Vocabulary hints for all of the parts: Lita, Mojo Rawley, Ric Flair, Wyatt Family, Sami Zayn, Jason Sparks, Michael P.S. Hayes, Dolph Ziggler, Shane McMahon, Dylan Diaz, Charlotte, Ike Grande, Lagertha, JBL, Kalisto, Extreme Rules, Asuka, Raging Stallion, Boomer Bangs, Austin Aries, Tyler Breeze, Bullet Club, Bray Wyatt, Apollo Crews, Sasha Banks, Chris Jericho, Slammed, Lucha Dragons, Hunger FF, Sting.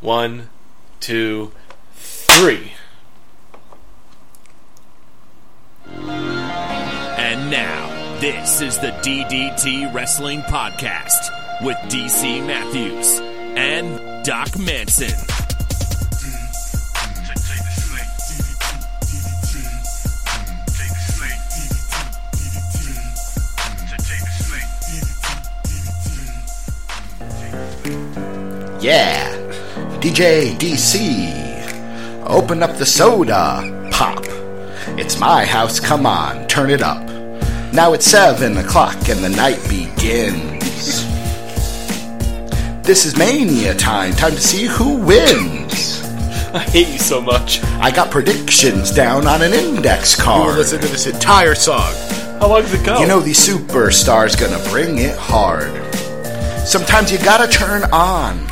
One, two, three. And now, this is the DDT Wrestling Podcast with DC Matthews and Doc Manson. Yeah, DJ DC, open up the soda, pop. It's my house, come on, turn it up. Now it's 7 o'clock and the night begins. This is Mania time, time to see who wins. I hate you so much. I got predictions down on an index card. You will listen to this entire song. How long does it go? You know these superstars gonna bring it hard. Sometimes you gotta turn on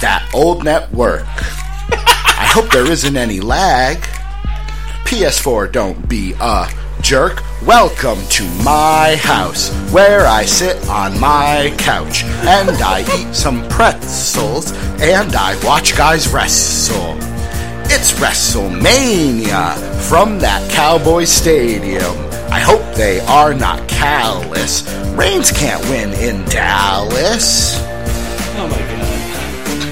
that old network. I hope there isn't any lag. PS4, don't be a jerk. Welcome to my house, where I sit on my couch, and I eat some pretzels, and I watch guys wrestle. It's WrestleMania from that Cowboy Stadium. I hope they are not callous. Reigns can't win in Dallas. Oh my god.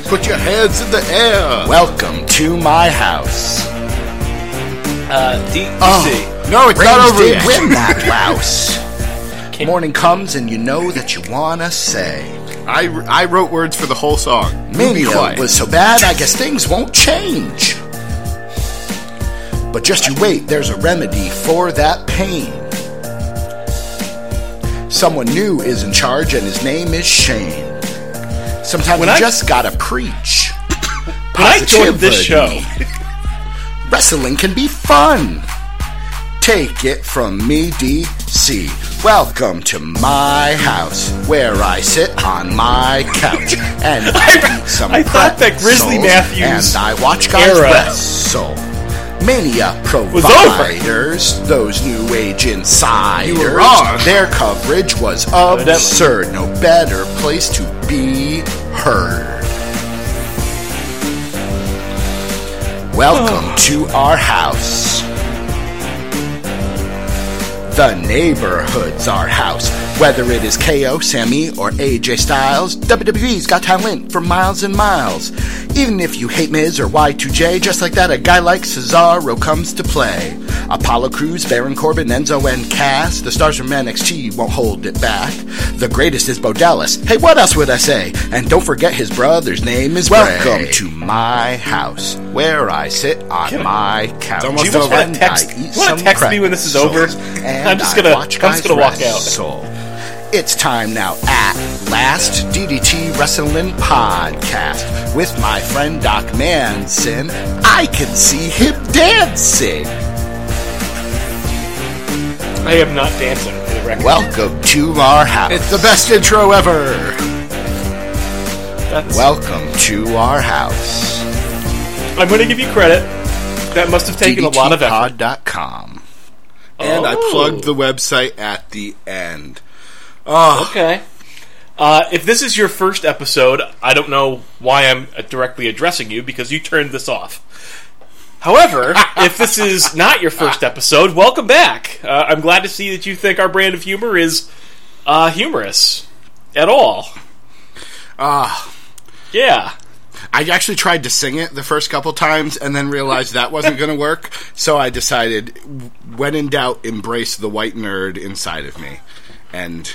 Put your hands in the air. Welcome to my house. DC. Oh, no, it's Reigns not over yet. Win that louse. Morning comes and you know that you wanna say. I wrote words for the whole song. Mania was so bad, I guess things won't change. But just you wait, there's a remedy for that pain. Someone new is in charge and his name is Shane. Sometimes you just gotta preach. When I joined this show, wrestling can be fun. Take it from me, DC. Welcome to my house, where I sit on my couch and I eat some pretzels. I thought that Grizzly Matthews and I watch guys wrestle. Mania providers, those new age insiders, you were wrong. Their coverage was absurd. No better place to be heard. Welcome to our house. The neighborhood's our house. Whether it is KO, Sammy, or AJ Styles, WWE's got talent for miles and miles. Even if you hate Miz or Y2J, just like that, a guy like Cesaro comes to play. Apollo Crews, Baron Corbin, Enzo, and Cass, the stars from NXT won't hold it back. The greatest is Bo Dallas. Hey, what else would I say? And don't forget his brother's name is Bray. Welcome to my house, where I sit on my couch. You just want to text me when this is over? I'm just gonna walk out. It's time now at last, DDT Wrestling Podcast with my friend Doc Manson. I can see him dancing. I am not dancing, for the record. Welcome to our house. It's the best intro ever. Welcome to our house. I'm going to give you credit. That must have taken a lot of effort. DDTpod.com. And I plugged the website at the end. Oh. Okay. If this is your first episode, I don't know why I'm directly addressing you, because you turned this off. However, if this is not your first episode, welcome back. I'm glad to see that you think our brand of humor is humorous at all. Yeah. I actually tried to sing it the first couple times and then realized that wasn't going to work, so I decided, when in doubt, embrace the white nerd inside of me. And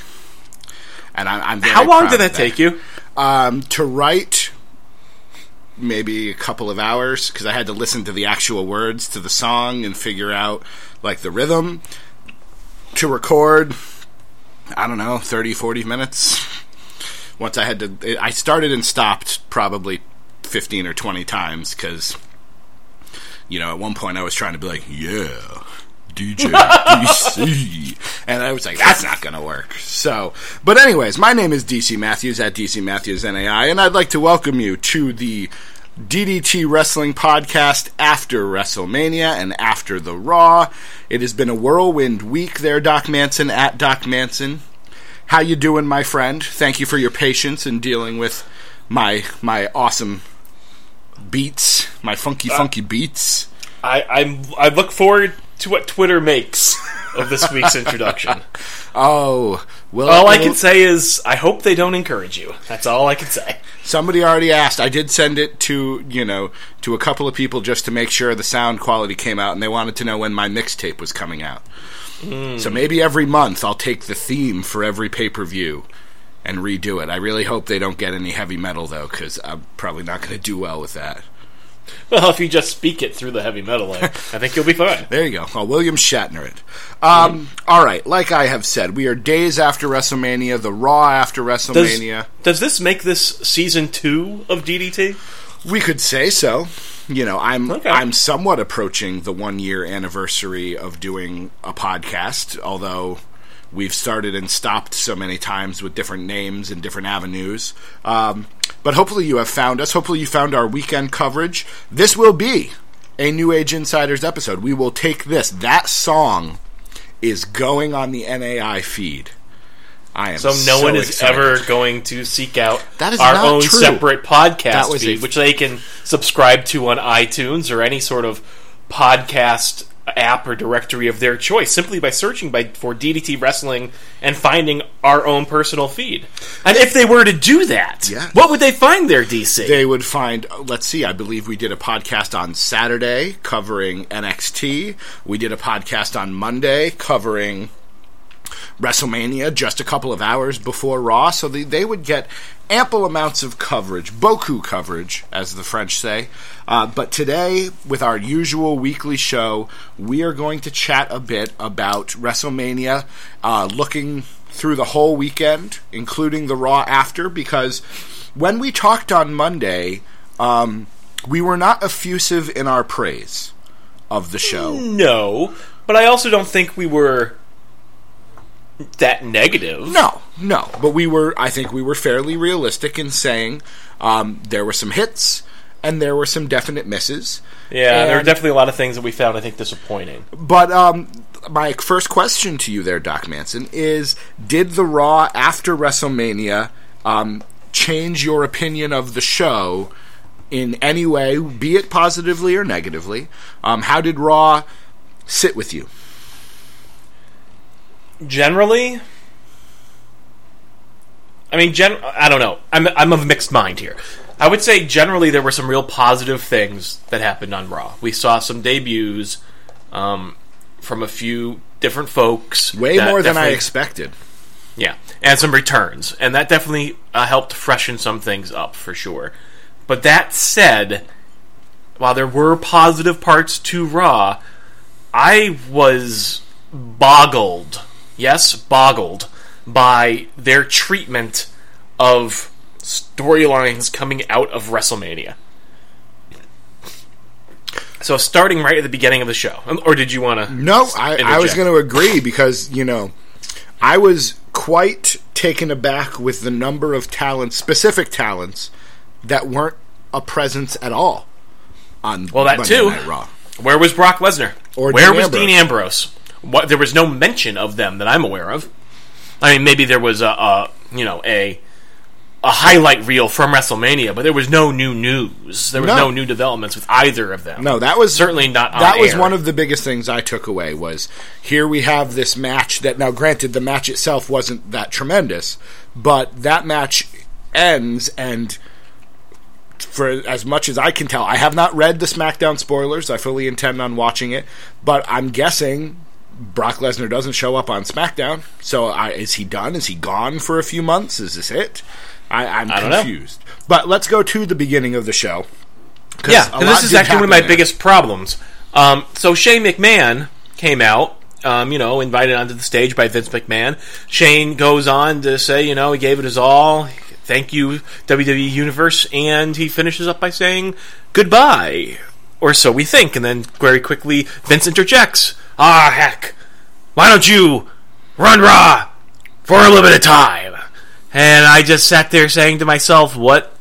I'm very proud. How long did that take you? To write, maybe a couple of hours, because I had to listen to the actual words to the song and figure out, like, the rhythm. To record, I don't know, 30, 40 minutes. Once I had to... I started and stopped probably 15 or 20 times, because, you know, at one point I was trying to be like, yeah... DJ DC. And I was like, that's not going to work. So, but anyways, my name is DC Matthews at DC Matthews NAI, and I'd like to welcome you to the DDT Wrestling Podcast after WrestleMania and after the Raw. It has been a whirlwind week there, Doc Manson, at Doc Manson. How you doing, my friend? Thank you for your patience in dealing with my awesome beats, my funky beats. I look forward to what Twitter makes of this week's introduction. Oh, well, all I can say is I hope they don't encourage you. That's all I can say. Somebody already asked. I did send it to, to a couple of people just to make sure the sound quality came out, and they wanted to know when my mixtape was coming out. So maybe every month I'll take the theme for every pay-per-view and redo it. I really hope they don't get any heavy metal, though, because I'm probably not going to do well with that. Well, if you just speak it through the heavy metal, I think you'll be fine. There you go. I'll William Shatner it. All right, like I have said, we are days after WrestleMania, the Raw after WrestleMania. Does this make this Season 2 of DDT? We could say so. I'm somewhat approaching the 1-year anniversary of doing a podcast, although we've started and stopped so many times with different names and different avenues. But hopefully you have found us. Hopefully you found our weekend coverage. This will be a New Age Insiders episode. We will take this. That song is going on the NAI feed. I am so one is excited. Ever going to seek out our own true. Separate podcast feed, which they can subscribe to on iTunes or any sort of podcast app or directory of their choice, simply by searching for DDT Wrestling and finding our own personal feed. And if they were to do that, what would they find there, DC? They would find, I believe we did a podcast on Saturday covering NXT. We did a podcast on Monday covering WrestleMania, just a couple of hours before Raw, so they would get ample amounts of coverage, beaucoup coverage, as the French say. But today, with our usual weekly show, we are going to chat a bit about WrestleMania, looking through the whole weekend, including the Raw after, because when we talked on Monday, we were not effusive in our praise of the show. No, but I also don't think we were that negative. No. But I think we were fairly realistic in saying there were some hits and there were some definite misses. Yeah, there were definitely a lot of things that we found, I think, disappointing. But my first question to you there, Doc Manson, is did the Raw after WrestleMania change your opinion of the show in any way, be it positively or negatively? How did Raw sit with you? Generally, I mean, I don't know. I'm of mixed mind here. I would say generally there were some real positive things that happened on Raw. We saw some debuts from a few different folks. Way more than I expected. Yeah, and some returns. And that definitely helped freshen some things up for sure. But that said, while there were positive parts to Raw, I was boggled. Yes, boggled by their treatment of storylines coming out of WrestleMania. So starting right at the beginning of the show. Or did you want to... No, I was going to agree because, I was quite taken aback with the number of talents, specific talents, that weren't a presence at all on Monday Night Raw. Where was Brock Lesnar? Dean Ambrose? What, there was no mention of them that I'm aware of. I mean, maybe there was a highlight reel from WrestleMania, but there was no new news. There was no new developments with either of them. No, that was certainly not on that air. Was one of the biggest things I took away was here we have this match that, now granted, the match itself wasn't that tremendous, but that match ends and for as much as I can tell, I have not read the SmackDown spoilers. I fully intend on watching it, but I'm guessing Brock Lesnar doesn't show up on SmackDown, so is he done? Is he gone for a few months? Is this it? I'm confused. Know. But let's go to the beginning of the show. This is actually one of my biggest problems. So Shane McMahon came out, invited onto the stage by Vince McMahon. Shane goes on to say, he gave it his all. Thank you, WWE Universe. And he finishes up by saying, goodbye. Or so we think. And then very quickly, Vince interjects. Ah, heck. Why don't you run Raw for a limited time? And I just sat there saying to myself, What?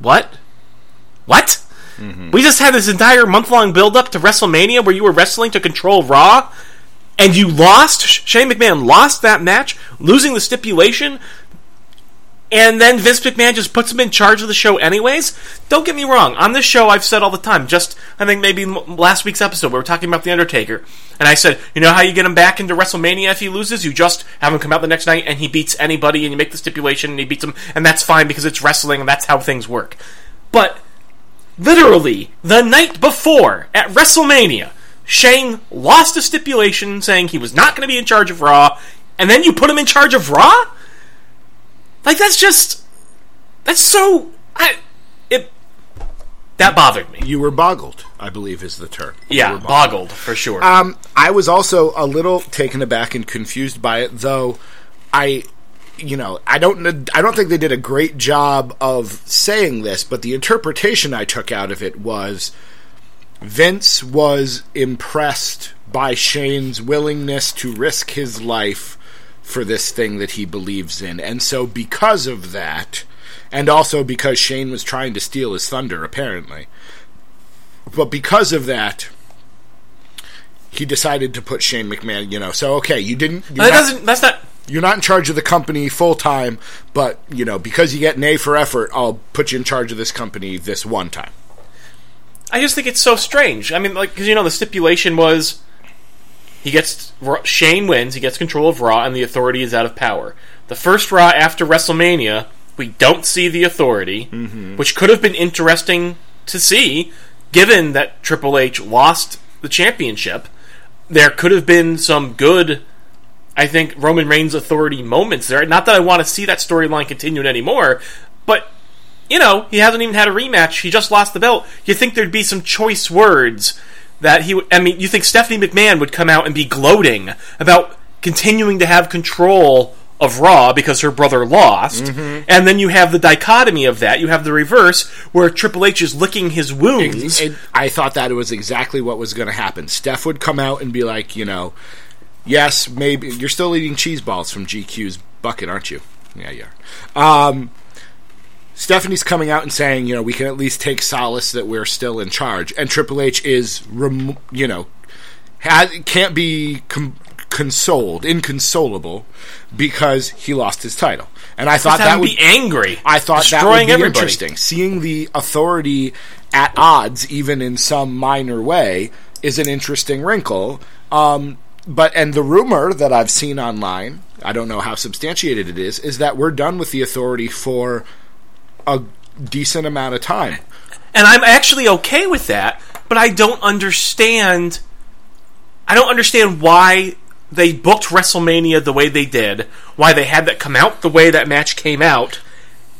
Mm-hmm. We just had this entire month-long build-up to WrestleMania where you were wrestling to control Raw, and you lost? Shane McMahon lost that match, losing the stipulation? and then Vince McMahon just puts him in charge of the show anyways? Don't get me wrong. On this show, I've said all the time, just, I think maybe last week's episode, we were talking about The Undertaker, and I said, you know how you get him back into WrestleMania if he loses? You just have him come out the next night, and he beats anybody, and you make the stipulation, and he beats him, and that's fine, because it's wrestling, and that's how things work. But literally, the night before, at WrestleMania, Shane lost a stipulation saying he was not going to be in charge of Raw, and then you put him in charge of Raw? Like, that's just... That's so... That bothered me. You were boggled, I believe is the term. Yeah, boggled, for sure. I was also a little taken aback and confused by it, though I don't think they did a great job of saying this, but the interpretation I took out of it was Vince was impressed by Shane's willingness to risk his life for this thing that he believes in. And so because of that, and also because Shane was trying to steal his thunder, apparently, but because of that, he decided to put Shane McMahon, so okay, you didn't... You're not in charge of the company full-time, but, because you get an A for effort, I'll put you in charge of this company this one time. I just think it's so strange. I mean, because, the stipulation was Shane wins, he gets control of Raw, and the Authority is out of power. The first Raw after WrestleMania, we don't see the Authority, which could have been interesting to see, given that Triple H lost the championship. There could have been some good... I think Roman Reigns' Authority moments there. Not that I want to see that storyline continued anymore, but, he hasn't even had a rematch. He just lost the belt. You think there'd be some choice words that you think Stephanie McMahon would come out and be gloating about continuing to have control of Raw because her brother lost, and then you have the dichotomy of that. You have the reverse, where Triple H is licking his wounds. I thought that it was exactly what was going to happen. Steph would come out and be like, yes, maybe. You're still eating cheese balls from GQ's bucket, aren't you? Yeah, you are. Stephanie's coming out and saying, we can at least take solace that we're still in charge. And Triple H is, can't be inconsolable, because he lost his title. And I thought that would be angry. I thought that would be interesting. Seeing the Authority at odds, even in some minor way, is an interesting wrinkle. But the rumor that I've seen online, I don't know how substantiated it is that we're done with the Authority for a decent amount of time. And I'm actually okay with that, but I don't understand why they booked WrestleMania the way they did, why they had that come out the way that match came out,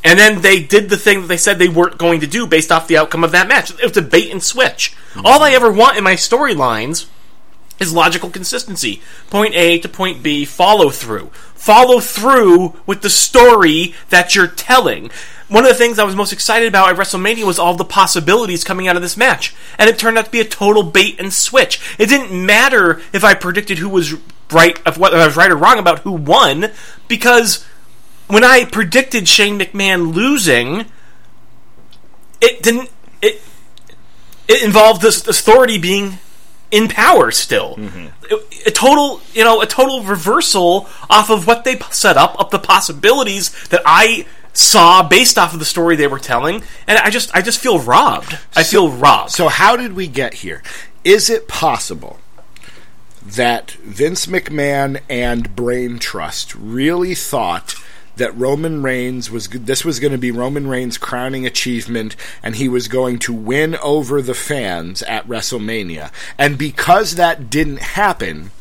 and then they did the thing that they said they weren't going to do based off the outcome of that match. It was a bait and switch. All I ever want in my storylines is logical consistency. Point A to point B, follow through. Follow through with the story that you're telling. One of the things I was most excited about at WrestleMania was all the possibilities coming out of this match. And it turned out to be a total bait and switch. It didn't matter if I predicted who was right, whether I was right or wrong about who won, because when I predicted Shane McMahon losing, it involved this Authority being in power still. A total reversal off of what they set up, of the possibilities that I saw based off of the story they were telling, and I just feel robbed. So how did we get here? Is it possible that Vince McMahon and Brain Trust really thought that this was going to be Roman Reigns' crowning achievement, and he was going to win over the fans at WrestleMania? And because that didn't happen,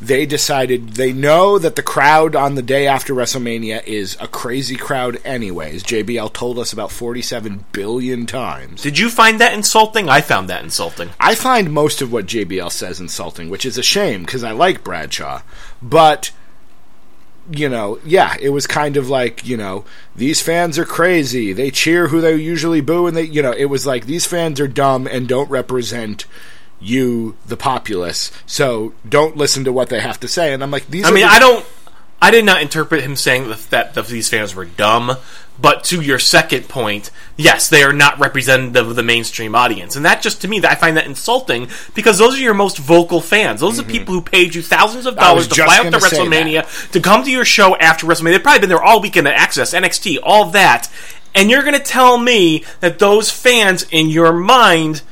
they decided, they know that the crowd on the day after WrestleMania is a crazy crowd anyways. JBL told us about 47 billion times. Did you find that insulting? I found that insulting. I find most of what JBL says insulting, which is a shame, because I like Bradshaw. But it was kind of like, these fans are crazy. They cheer who they usually boo, and it was like, these fans are dumb and don't represent you, the populace, so don't listen to what they have to say. And I'm like, I mean, I don't... I did not interpret him saying that these fans were dumb. But to your second point, yes, they are not representative of the mainstream audience. And that just, to me, I find that insulting, because those are your most vocal fans. Those are the people who paid you thousands of dollars to fly out to WrestleMania, to come to your show after WrestleMania. They've probably been there all weekend at Access, NXT, all that. And you're going to tell me that those fans, in your mind,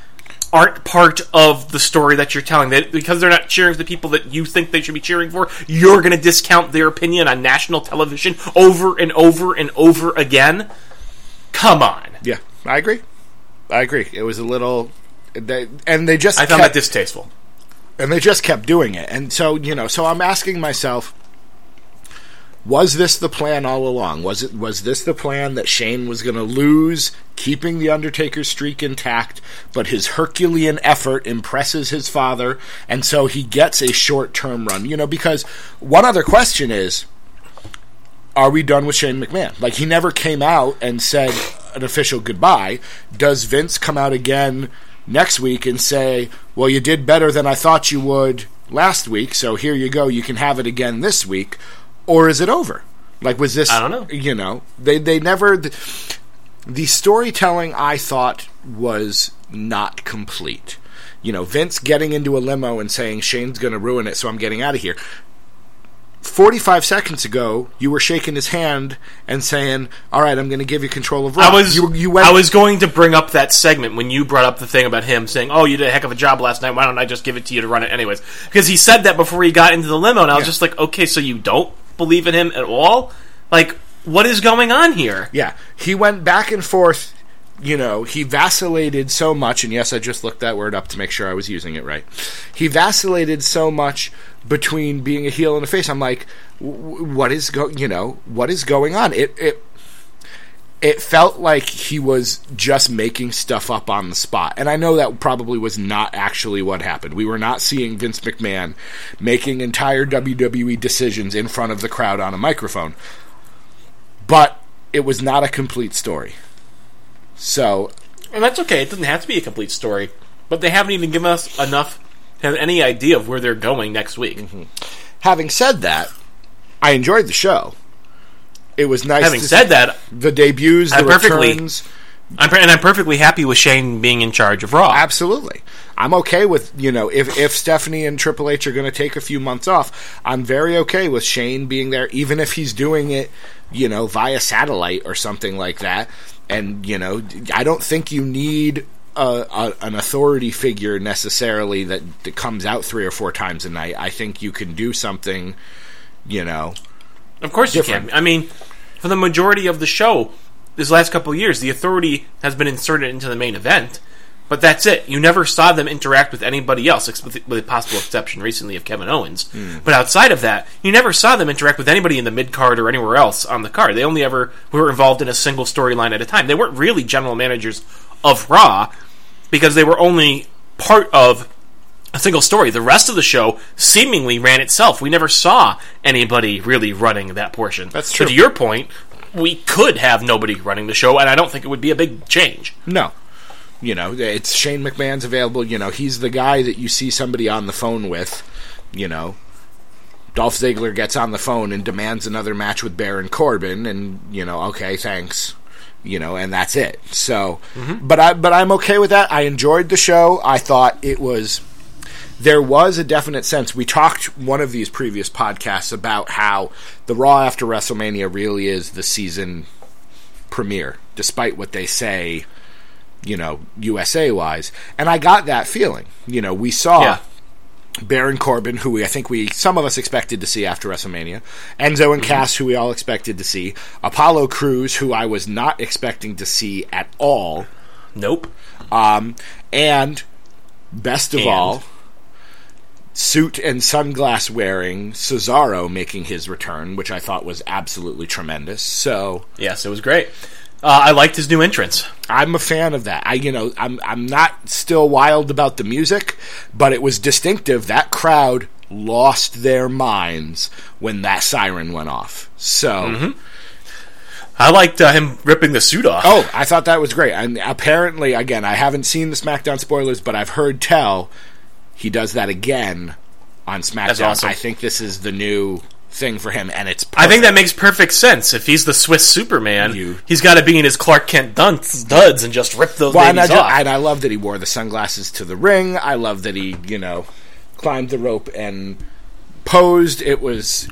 aren't part of the story that you're telling. That because they're not cheering for the people that you think they should be cheering for, you're going to discount their opinion on national television over and over and over again? Come on. Yeah, I agree. It was a little... I found that distasteful. And they just kept doing it. And so, so I'm asking myself, was this the plan all along? Was this the plan that Shane was going to lose, keeping the Undertaker's streak intact, but his Herculean effort impresses his father, and so he gets a short-term run? Because one other question is, are we done with Shane McMahon? Like, he never came out and said an official goodbye. Does Vince come out again next week and say, well, you did better than I thought you would last week, so here you go, you can have it again this week? Or is it over? Like, was this... I don't know. They never... The storytelling, I thought, was not complete. Vince getting into a limo and saying, Shane's going to ruin it, so I'm getting out of here. 45 seconds ago, you were shaking his hand and saying, all right, I'm going to give you control of Raw. I was going to bring up that segment when you brought up the thing about him saying, oh, you did a heck of a job last night, why don't I just give it to you to run it anyways? Because he said that before he got into the limo, and I was just like, okay, so you don't believe in him at all? Like, what is going on here? Yeah, he went back and forth, he vacillated so much, and yes, I just looked that word up to make sure I was using it right. He vacillated so much between being a heel and a face. I'm like, what is going on? It felt like he was just making stuff up on the spot. And I know that probably was not actually what happened. We were not seeing Vince McMahon making entire WWE decisions in front of the crowd on a microphone. But it was not a complete story. So... And that's okay. It doesn't have to be a complete story. But they haven't even given us enough to have any idea of where they're going next week. Mm-hmm. Having said that, I enjoyed the show. It was nice. Having said that, the debuts, the returns, and I'm perfectly happy with Shane being in charge of Raw. Absolutely, I'm okay with if Stephanie and Triple H are going to take a few months off, I'm very okay with Shane being there, even if he's doing it, via satellite or something like that. And I don't think you need an authority figure necessarily that comes out 3 or 4 times a night. I think you can do something, Of course different. You can. I mean, for the majority of the show, this last couple of years, the authority has been inserted into the main event, but that's it. You never saw them interact with anybody else, with a possible exception recently of Kevin Owens. Mm. But outside of that, you never saw them interact with anybody in the mid-card or anywhere else on the card. They only ever were involved in a single storyline at a time. They weren't really general managers of Raw, because they were only part of a single story. The rest of the show seemingly ran itself. We never saw anybody really running that portion. That's true. So to your point, we could have nobody running the show, and I don't think it would be a big change. No. It's Shane McMahon's available. He's the guy that you see somebody on the phone with. Dolph Ziggler gets on the phone and demands another match with Baron Corbin, and, okay, thanks. And that's it. So, but I'm okay with that. I enjoyed the show. I thought it was... There was a definite sense. We talked one of these previous podcasts about how the Raw after WrestleMania really is the season premiere, despite what they say, USA-wise. And I got that feeling. We saw Baron Corbin, who some of us expected to see after WrestleMania, Enzo and Cass, who we all expected to see, Apollo Crews, who I was not expecting to see at all. Nope. And best of all... suit and sunglass wearing Cesaro making his return, which I thought was absolutely tremendous. So yes, it was great. I liked his new entrance. I'm a fan of that. I'm not still wild about the music, but it was distinctive. That crowd lost their minds when that siren went off. So I liked him ripping the suit off. Oh, I thought that was great. And apparently, again, I haven't seen the SmackDown spoilers, but I've heard tell. He does that again on SmackDown. Awesome. I think this is the new thing for him, and it's I think that makes perfect sense. If he's the Swiss Superman, he's got to be in his Clark Kent duds and just rip those ladies off. And I love that he wore the sunglasses to the ring. I love that he, you know, climbed the rope and posed. It was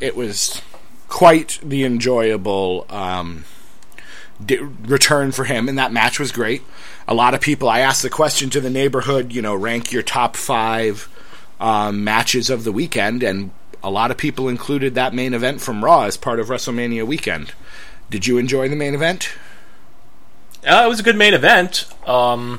quite the enjoyable return for him, and that match was great. A lot of people, I asked the question to the neighborhood, you know, rank your top 5 matches of the weekend, and a lot of people included that main event from Raw as part of WrestleMania weekend. Did you enjoy the main event? It was a good main event. I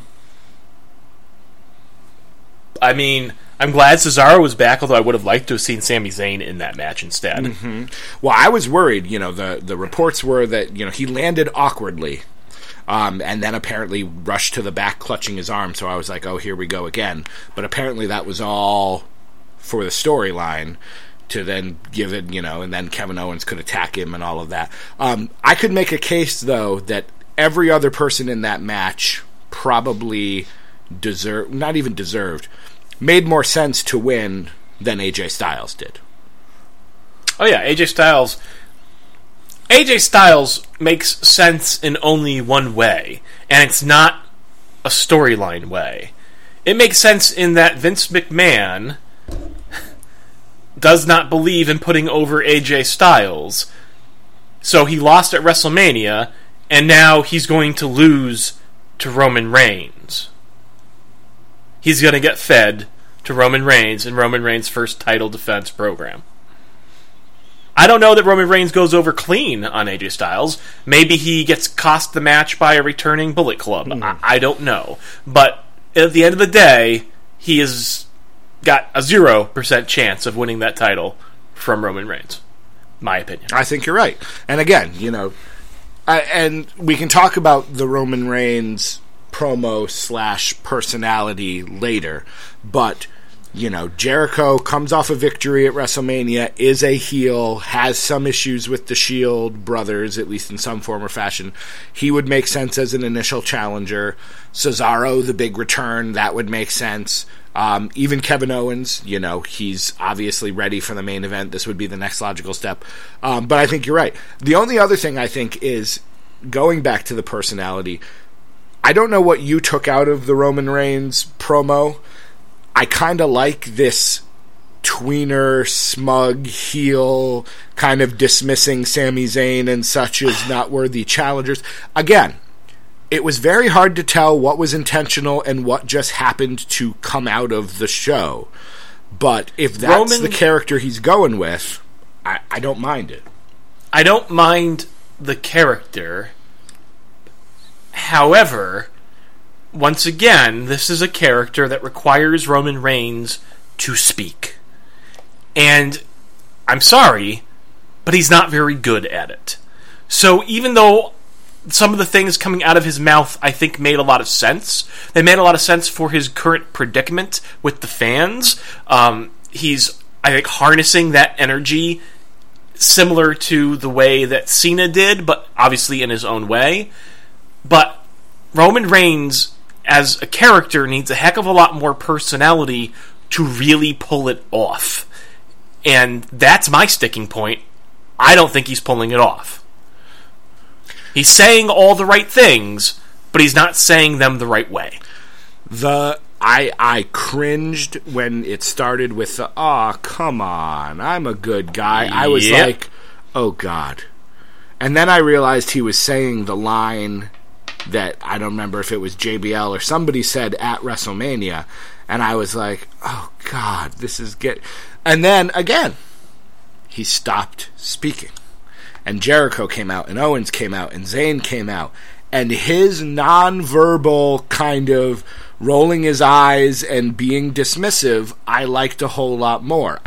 mean, I'm glad Cesaro was back, although I would have liked to have seen Sami Zayn in that match instead. Mm-hmm. Well, I was worried. You know, the reports were that, you know, he landed awkwardly, and then apparently rushed to the back clutching his arm, so I was like, oh, here we go again. But apparently that was all for the storyline to then give it, you know, and then Kevin Owens could attack him and all of that. I could make a case, though, that every other person in that match probably made more sense to win than AJ Styles did. Oh, yeah, AJ Styles makes sense in only one way, and it's not a storyline way. It makes sense in that Vince McMahon does not believe in putting over AJ Styles, so he lost at WrestleMania, and now he's going to lose to Roman Reigns. He's going to get fed to Roman Reigns in Roman Reigns' first title defense program. I don't know that Roman Reigns goes over clean on AJ Styles. Maybe he gets cost the match by a returning Bullet Club. I don't know. But at the end of the day, he has got a 0% chance of winning that title from Roman Reigns. My opinion. I think you're right. And again, you know, and we can talk about the Roman Reigns promo / personality later, but you know, Jericho comes off a victory at WrestleMania, is a heel, has some issues with the Shield brothers, at least in some form or fashion. He would make sense as an initial challenger. Cesaro, the big return, that would make sense. Even Kevin Owens, you know, he's obviously ready for the main event. This would be the next logical step. But I think you're right. The only other thing I think is, going back to the personality, I don't know what you took out of the Roman Reigns promo. I kind of like this tweener, smug, heel, kind of dismissing Sami Zayn and such as not worthy challengers. Again, it was very hard to tell what was intentional and what just happened to come out of the show. But if that's Roman, the character he's going with, I don't mind it. I don't mind the character. However, once again, this is a character that requires Roman Reigns to speak. And I'm sorry, but he's not very good at it. So even though some of the things coming out of his mouth, I think, made a lot of sense, they made a lot of sense for his current predicament with the fans. He's, I think, harnessing that energy similar to the way that Cena did, but obviously in his own way. But Roman Reigns, as a character, needs a heck of a lot more personality to really pull it off. And that's my sticking point. I don't think he's pulling it off. He's saying all the right things, but he's not saying them the right way. I cringed when it started with the, aw, come on, I'm a good guy. Yep. I was like, oh, God. And then I realized he was saying the line that I don't remember if it was JBL or somebody said at WrestleMania, and I was like, oh, God, this is get. And then, again, he stopped speaking. And Jericho came out, and Owens came out, and Zayn came out, and his nonverbal kind of rolling his eyes and being dismissive, I liked a whole lot more.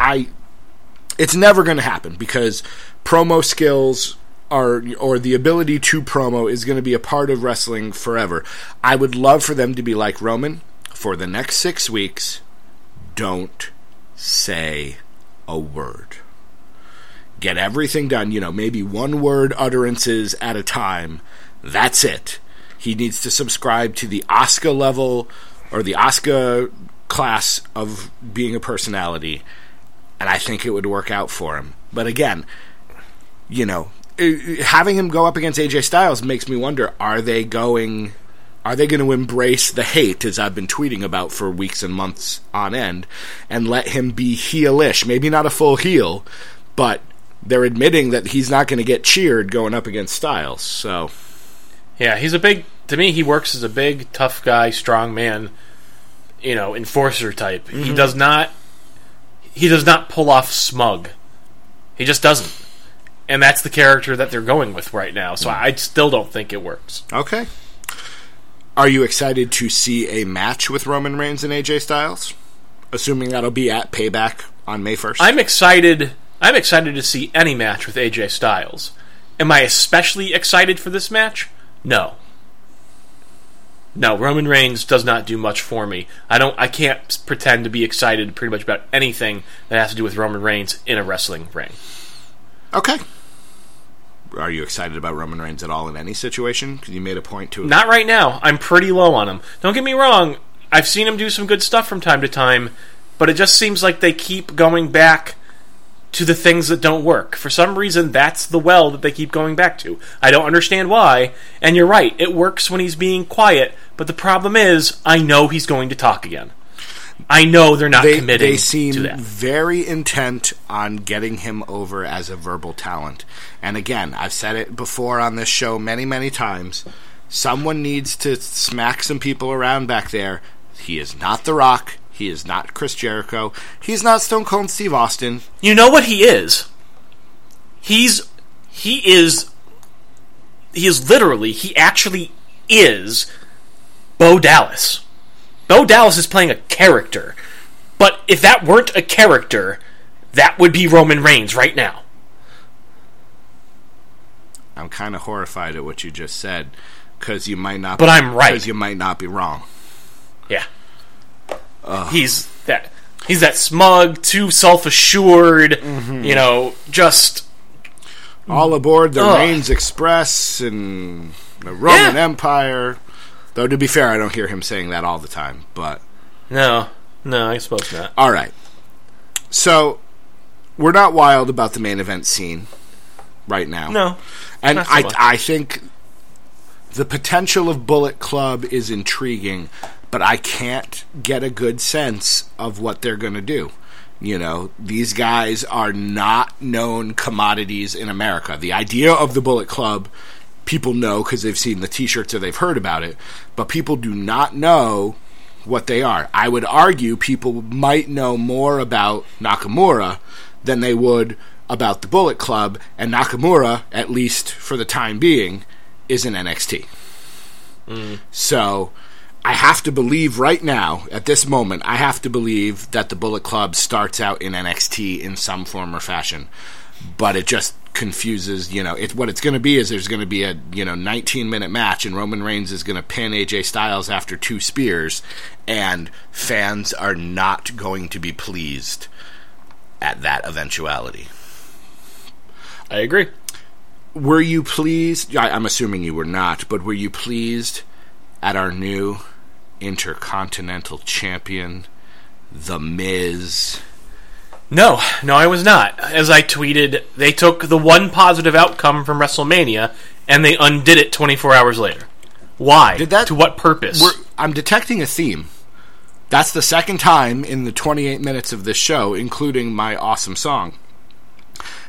It's never going to happen, because promo skills or the ability to promo is going to be a part of wrestling forever. I would love for them to be like, Roman, for the next 6 weeks, don't say a word. Get everything done, you know, maybe one-word utterances at a time. That's it. He needs to subscribe to the Asuka level or the Asuka class of being a personality, and I think it would work out for him. But again, you know, having him go up against AJ Styles makes me wonder, are they going to embrace the hate, as I've been tweeting about for weeks and months on end, and let him be heelish? Maybe not a full heel, but they're admitting that he's not going to get cheered going up against Styles. So, yeah, he's a big... To me, he works as a big, tough guy, strong man, you know, enforcer type. Mm-hmm. He does not pull off smug. He just doesn't. And that's the character that they're going with right now, so I still don't think it works. Okay. Are you excited to see a match with Roman Reigns and AJ Styles? Assuming that'll be at Payback on May 1st. I'm excited to see any match with AJ Styles. Am I especially excited for this match? No. No, Roman Reigns does not do much for me. I can't pretend to be excited pretty much about anything that has to do with Roman Reigns in a wrestling ring. Okay. Are you excited about Roman Reigns at all in any situation? Because you made a point to... Not right now. I'm pretty low on him. Don't get me wrong. I've seen him do some good stuff from time to time, but it just seems like they keep going back to the things that don't work. For some reason, that's the well that they keep going back to. I don't understand why, and you're right. It works when he's being quiet, but the problem is I know he's going to talk again. I know they're not committing to that. They seem very intent on getting him over as a verbal talent. And again, I've said it before on this show many, many times. Someone needs to smack some people around back there. He is not The Rock. He is not Chris Jericho. He's not Stone Cold Steve Austin. You know what he is? He actually is Bo Dallas. Bo Dallas is playing a character, but if that weren't a character, that would be Roman Reigns right now. I'm kind of horrified at what you just said, because you might not. But I'm right. Because you might not be wrong. Yeah. He's that smug, too self-assured. Mm-hmm. You know, just all aboard the Reigns Express and the Roman Empire. Though, to be fair, I don't hear him saying that all the time, but... No, I suppose not. All right. So, we're not wild about the main event scene right now. No. And not so much. I think the potential of Bullet Club is intriguing, but I can't get a good sense of what they're going to do. You know, these guys are not known commodities in America. The idea of the Bullet Club... People know because they've seen the T-shirts or they've heard about it, but people do not know what they are. I would argue people might know more about Nakamura than they would about the Bullet Club, and Nakamura, at least for the time being, is in NXT. Mm. So I have to believe right now, at this moment, I have to believe that the Bullet Club starts out in NXT in some form or fashion, but it just... confuses, you know, what it's going to be is there's going to be a, you know, 19-minute match and Roman Reigns is going to pin AJ Styles after two spears, and fans are not going to be pleased at that eventuality. I agree. Were you pleased? I'm assuming you were not, but were you pleased at our new Intercontinental Champion, The Miz? No, I was not. As I tweeted, they took the one positive outcome from WrestleMania and they undid it 24 hours later. Why? To what purpose? I'm detecting a theme. That's the second time in the 28 minutes of this show, including my awesome song,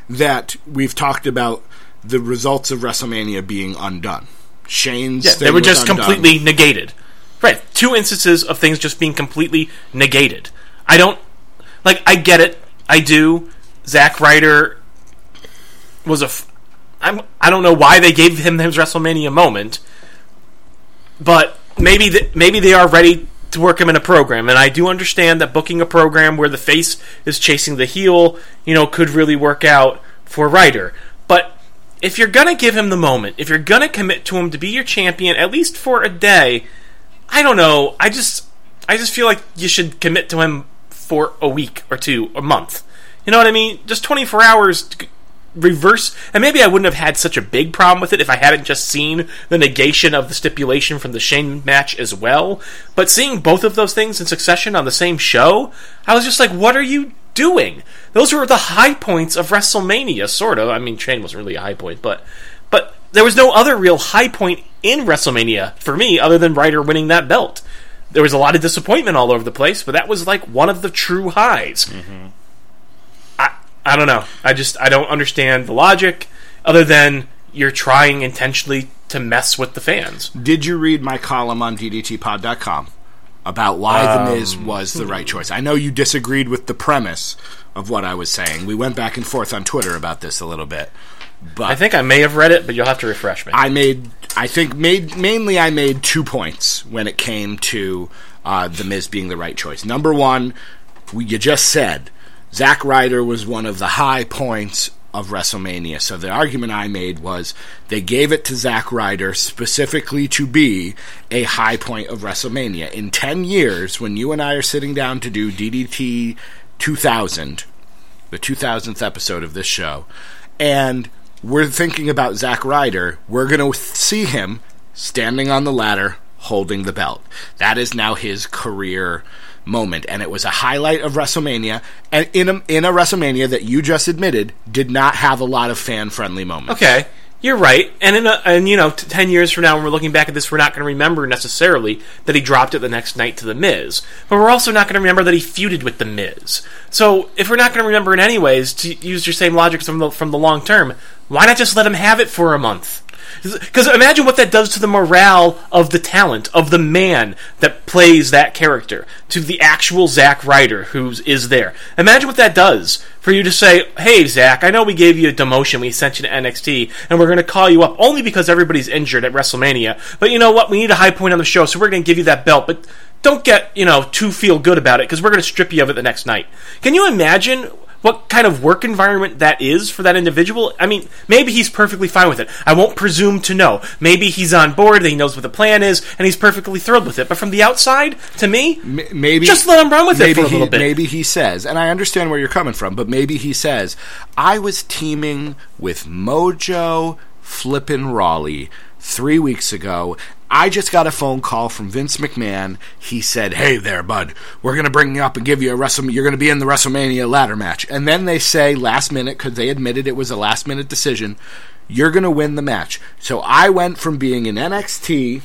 that we've talked about the results of WrestleMania being undone. Shane's thing they were just undone. Completely negated. Right. Two instances of things just being completely negated. I get it. I do. Zack Ryder was I don't know why they gave him his WrestleMania moment, but maybe they are ready to work him in a program, and I do understand that booking a program where the face is chasing the heel, you know, could really work out for Ryder. But if you're gonna give him the moment, if you're gonna commit to him to be your champion at least for a day, I don't know. I just feel like you should commit to him for a week or two, a month. You know what I mean? Just 24 hours reverse. And maybe I wouldn't have had such a big problem with it if I hadn't just seen the negation of the stipulation from the Shane match as well. But seeing both of those things in succession on the same show, I was just like, what are you doing? Those were the high points of WrestleMania, sort of. I mean, Shane wasn't really a high point, but there was no other real high point in WrestleMania for me other than Ryder winning that belt. There was a lot of disappointment all over the place, but that was like one of the true highs. Mm-hmm. I don't know. I don't understand the logic other than you're trying intentionally to mess with the fans. Did you read my column on DDTpod.com about why The Miz was the right choice? I know you disagreed with the premise of what I was saying. We went back and forth on Twitter about this a little bit. But I think I may have read it, but you'll have to refresh me. I made 2 points when it came to The Miz being the right choice. Number one, you just said Zack Ryder was one of the high points of WrestleMania. So the argument I made was they gave it to Zack Ryder specifically to be a high point of WrestleMania. In 10 years, when you and I are sitting down to do DDT 2000, the 2000th episode of this show, and we're thinking about Zack Ryder, we're going to see him standing on the ladder holding the belt. That is now his career moment, and it was a highlight of WrestleMania, and in a WrestleMania that you just admitted did not have a lot of fan-friendly moments. Okay, you're right, and 10 years from now when we're looking back at this, we're not going to remember necessarily that he dropped it the next night to The Miz, but we're also not going to remember that he feuded with The Miz. So if we're not going to remember it anyways, to use your same logic from the long term, why not just let him have it for a month? Because imagine what that does to the morale of the talent, of the man that plays that character, to the actual Zack Ryder who is there. Imagine what that does for you to say, hey, Zack, I know we gave you a demotion, we sent you to NXT, and we're going to call you up only because everybody's injured at WrestleMania, but you know what, we need a high point on the show, so we're going to give you that belt, but don't get, too feel good about it, because we're going to strip you of it the next night. Can you imagine what kind of work environment that is for that individual? I mean, maybe he's perfectly fine with it. I won't presume to know. Maybe he's on board, and he knows what the plan is, and he's perfectly thrilled with it. But from the outside, to me, maybe just let him run with it for a little bit. Maybe he says, and I understand where you're coming from, but maybe he says, I was teaming with Mojo Flippin' Rawley 3 weeks ago. I just got a phone call from Vince McMahon. He said, hey there, bud, we're going to bring you up and give you a WrestleMania. You're going to be in the WrestleMania ladder match. And then they say last minute, because they admitted it was a last minute decision, you're going to win the match. So I went from being in NXT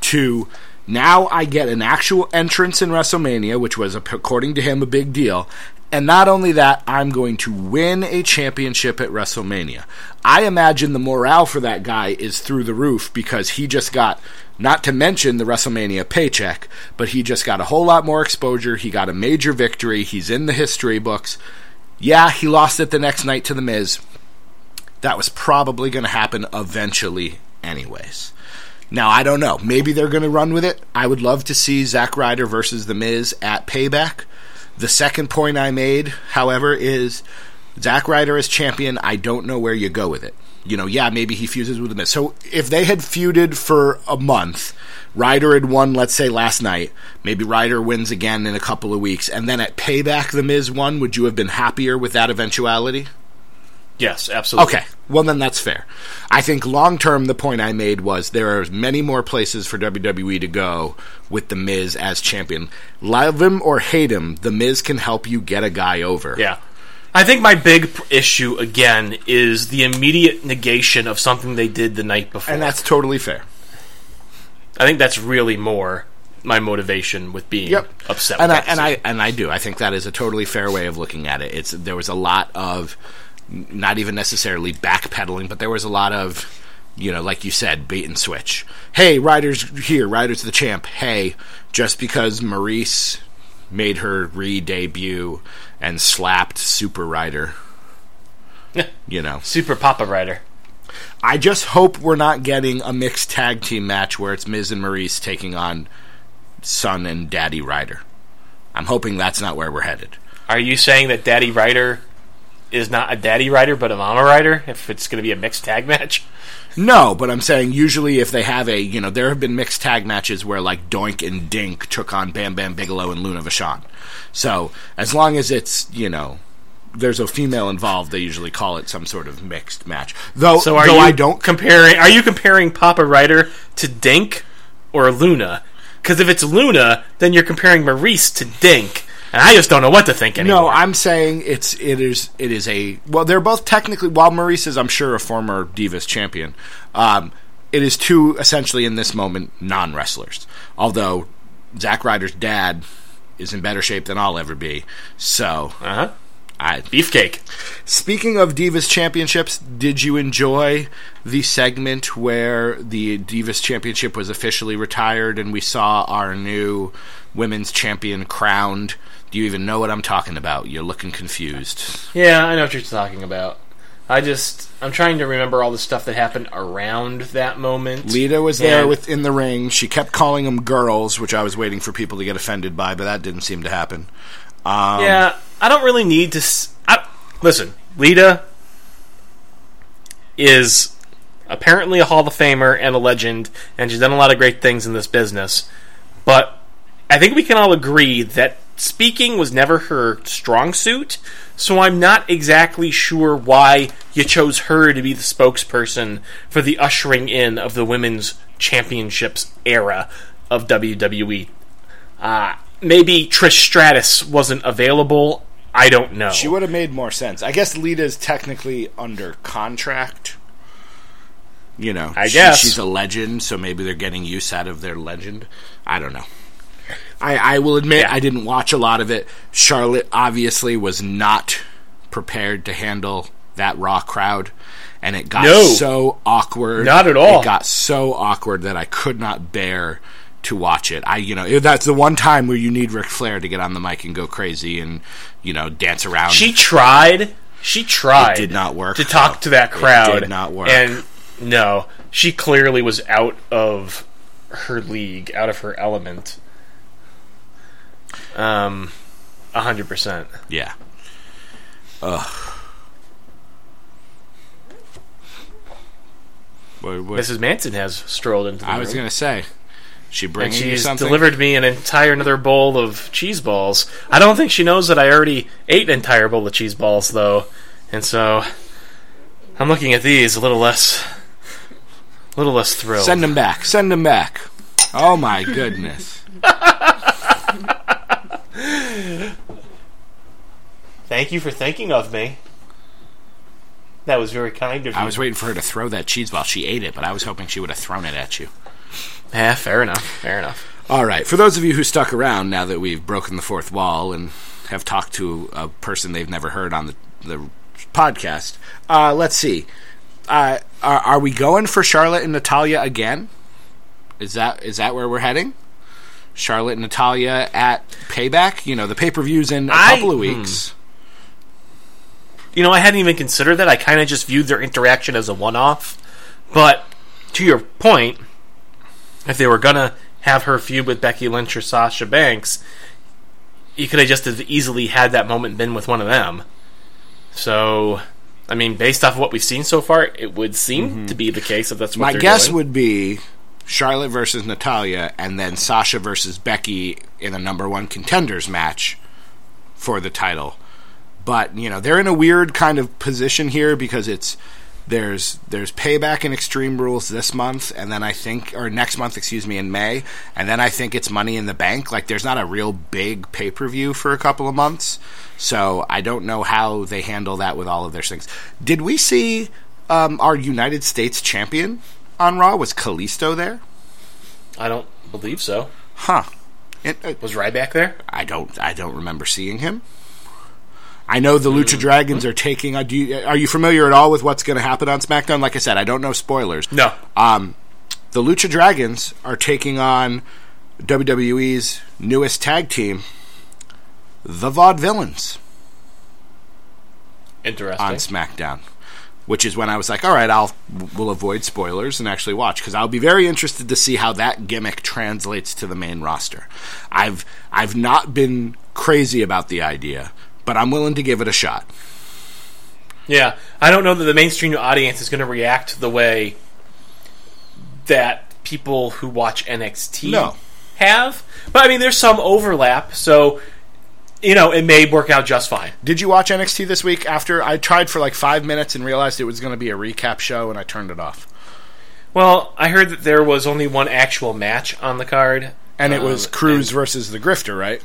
to now I get an actual entrance in WrestleMania, which was, according to him, a big deal. And not only that, I'm going to win a championship at WrestleMania. I imagine the morale for that guy is through the roof because he just got, not to mention the WrestleMania paycheck, but he just got a whole lot more exposure. He got a major victory. He's in the history books. Yeah, he lost it the next night to The Miz. That was probably going to happen eventually anyways. Now, I don't know. Maybe they're going to run with it. I would love to see Zack Ryder versus The Miz at Payback. The second point I made, however, is Zack Ryder as champion, I don't know where you go with it. Maybe he fuses with The Miz. So if they had feuded for a month, Ryder had won, let's say, last night. Maybe Ryder wins again in a couple of weeks. And then at Payback, The Miz won. Would you have been happier with that eventuality? Yes, absolutely. Okay, well then that's fair. I think long-term the point I made was there are many more places for WWE to go with The Miz as champion. Love him or hate him, The Miz can help you get a guy over. Yeah. I think my big issue, again, is the immediate negation of something they did the night before. And that's totally fair. I think that's really more my motivation with being upset with that. And I do. I think that is a totally fair way of looking at it. There was a lot of not even necessarily backpedaling, but there was a lot of, like you said, bait and switch. Hey, Ryder's here. Ryder's the champ. Hey, just because Maryse made her re-debut and slapped Super Ryder. Super Papa Ryder. I just hope we're not getting a mixed tag team match where it's Miz and Maryse taking on Son and Daddy Ryder. I'm hoping that's not where we're headed. Are you saying that Daddy Ryder is not a daddy rider, but a mama rider, if it's going to be a mixed tag match? No, but I'm saying usually if they have a, there have been mixed tag matches where like Doink and Dink took on Bam Bam Bigelow and Luna Vachon. So as long as it's, there's a female involved, they usually call it some sort of mixed match. Are you comparing Papa Ryder to Dink or Luna? Because if it's Luna, then you're comparing Maryse to Dink. And I just don't know what to think anymore. No, I'm saying it is a... Well, they're both technically... While Maryse is, I'm sure, a former Divas champion, it is two, essentially, in this moment, non-wrestlers. Although, Zack Ryder's dad is in better shape than I'll ever be. So... Uh-huh. Beefcake. Speaking of Divas Championships, did you enjoy the segment where the Divas Championship was officially retired and we saw our new women's champion crowned? Do you even know what I'm talking about? You're looking confused. Yeah, I know what you're talking about. I'm trying to remember all the stuff that happened around that moment. Lita was there within the ring. She kept calling them girls, which I was waiting for people to get offended by, but that didn't seem to happen. Yeah, I don't really need to... Listen, Lita is apparently a Hall of Famer and a legend, and she's done a lot of great things in this business, but I think we can all agree that speaking was never her strong suit, so I'm not exactly sure why you chose her to be the spokesperson for the ushering in of the Women's Championships era of WWE. Maybe Trish Stratus wasn't available. I don't know. She would have made more sense. I guess Lita's technically under contract. You know, I guess. She's a legend, so maybe they're getting use out of their legend. I don't know. I will admit I didn't watch a lot of it. Charlotte obviously was not prepared to handle that Raw crowd, and it got so awkward. Not at all. It got so awkward that I could not bear to watch it. That's the one time where you need Ric Flair to get on the mic and go crazy and, dance around. She tried. It did not work. To talk to that crowd. It did not work. And, no, she clearly was out of her league, out of her element. 100%. Yeah. Ugh. Mrs. Manson has strolled into the room. I was going to say... She's delivered me another bowl of cheese balls. I don't think she knows that I already ate an entire bowl of cheese balls, though. And so I'm looking at these a little less thrilled. Send them back. Oh, my goodness. Thank you for thinking of me. That was very kind of you. I was waiting for her to throw that cheese ball. She ate it, but I was hoping she would have thrown it at you. Yeah, fair enough. All right, for those of you who stuck around now that we've broken the fourth wall and have talked to a person they've never heard on the podcast, let's see. Are we going for Charlotte and Natalya again? Is that where we're heading? Charlotte and Natalya at Payback? The pay-per-view's in a couple of weeks. I hadn't even considered that. I kind of just viewed their interaction as a one-off. But to your point... If they were going to have her feud with Becky Lynch or Sasha Banks, you could have just as easily had that moment been with one of them. So, based off of what we've seen so far, it would seem to be the case if that's what they're doing. My guess would be Charlotte versus Natalya and then Sasha versus Becky in a number one contenders match for the title. But, they're in a weird kind of position here because it's... There's Payback and Extreme Rules this month, and then next month, in May, and then I think it's Money in the Bank. Like, there's not a real big pay-per-view for a couple of months, so I don't know how they handle that with all of their things. Did we see our United States champion on Raw? Was Kalisto there? I don't believe so. Huh. Was Ryback there? I don't remember seeing him. I know the Lucha Dragons are taking... Are you familiar at all with what's going to happen on SmackDown? Like I said, I don't know spoilers. No. The Lucha Dragons are taking on WWE's newest tag team, the Vaudevillains. Interesting. On SmackDown. Which is when I was like, all right, we'll avoid spoilers and actually watch, because I'll be very interested to see how that gimmick translates to the main roster. I've not been crazy about the idea, but I'm willing to give it a shot. Yeah, I don't know that the mainstream audience is going to react the way that people who watch NXT have. But, there's some overlap, so, it may work out just fine. Did you watch NXT this week after? I tried for 5 minutes and realized it was going to be a recap show, and I turned it off. Well, I heard that there was only one actual match on the card. And it was Crews versus the Grifter, right?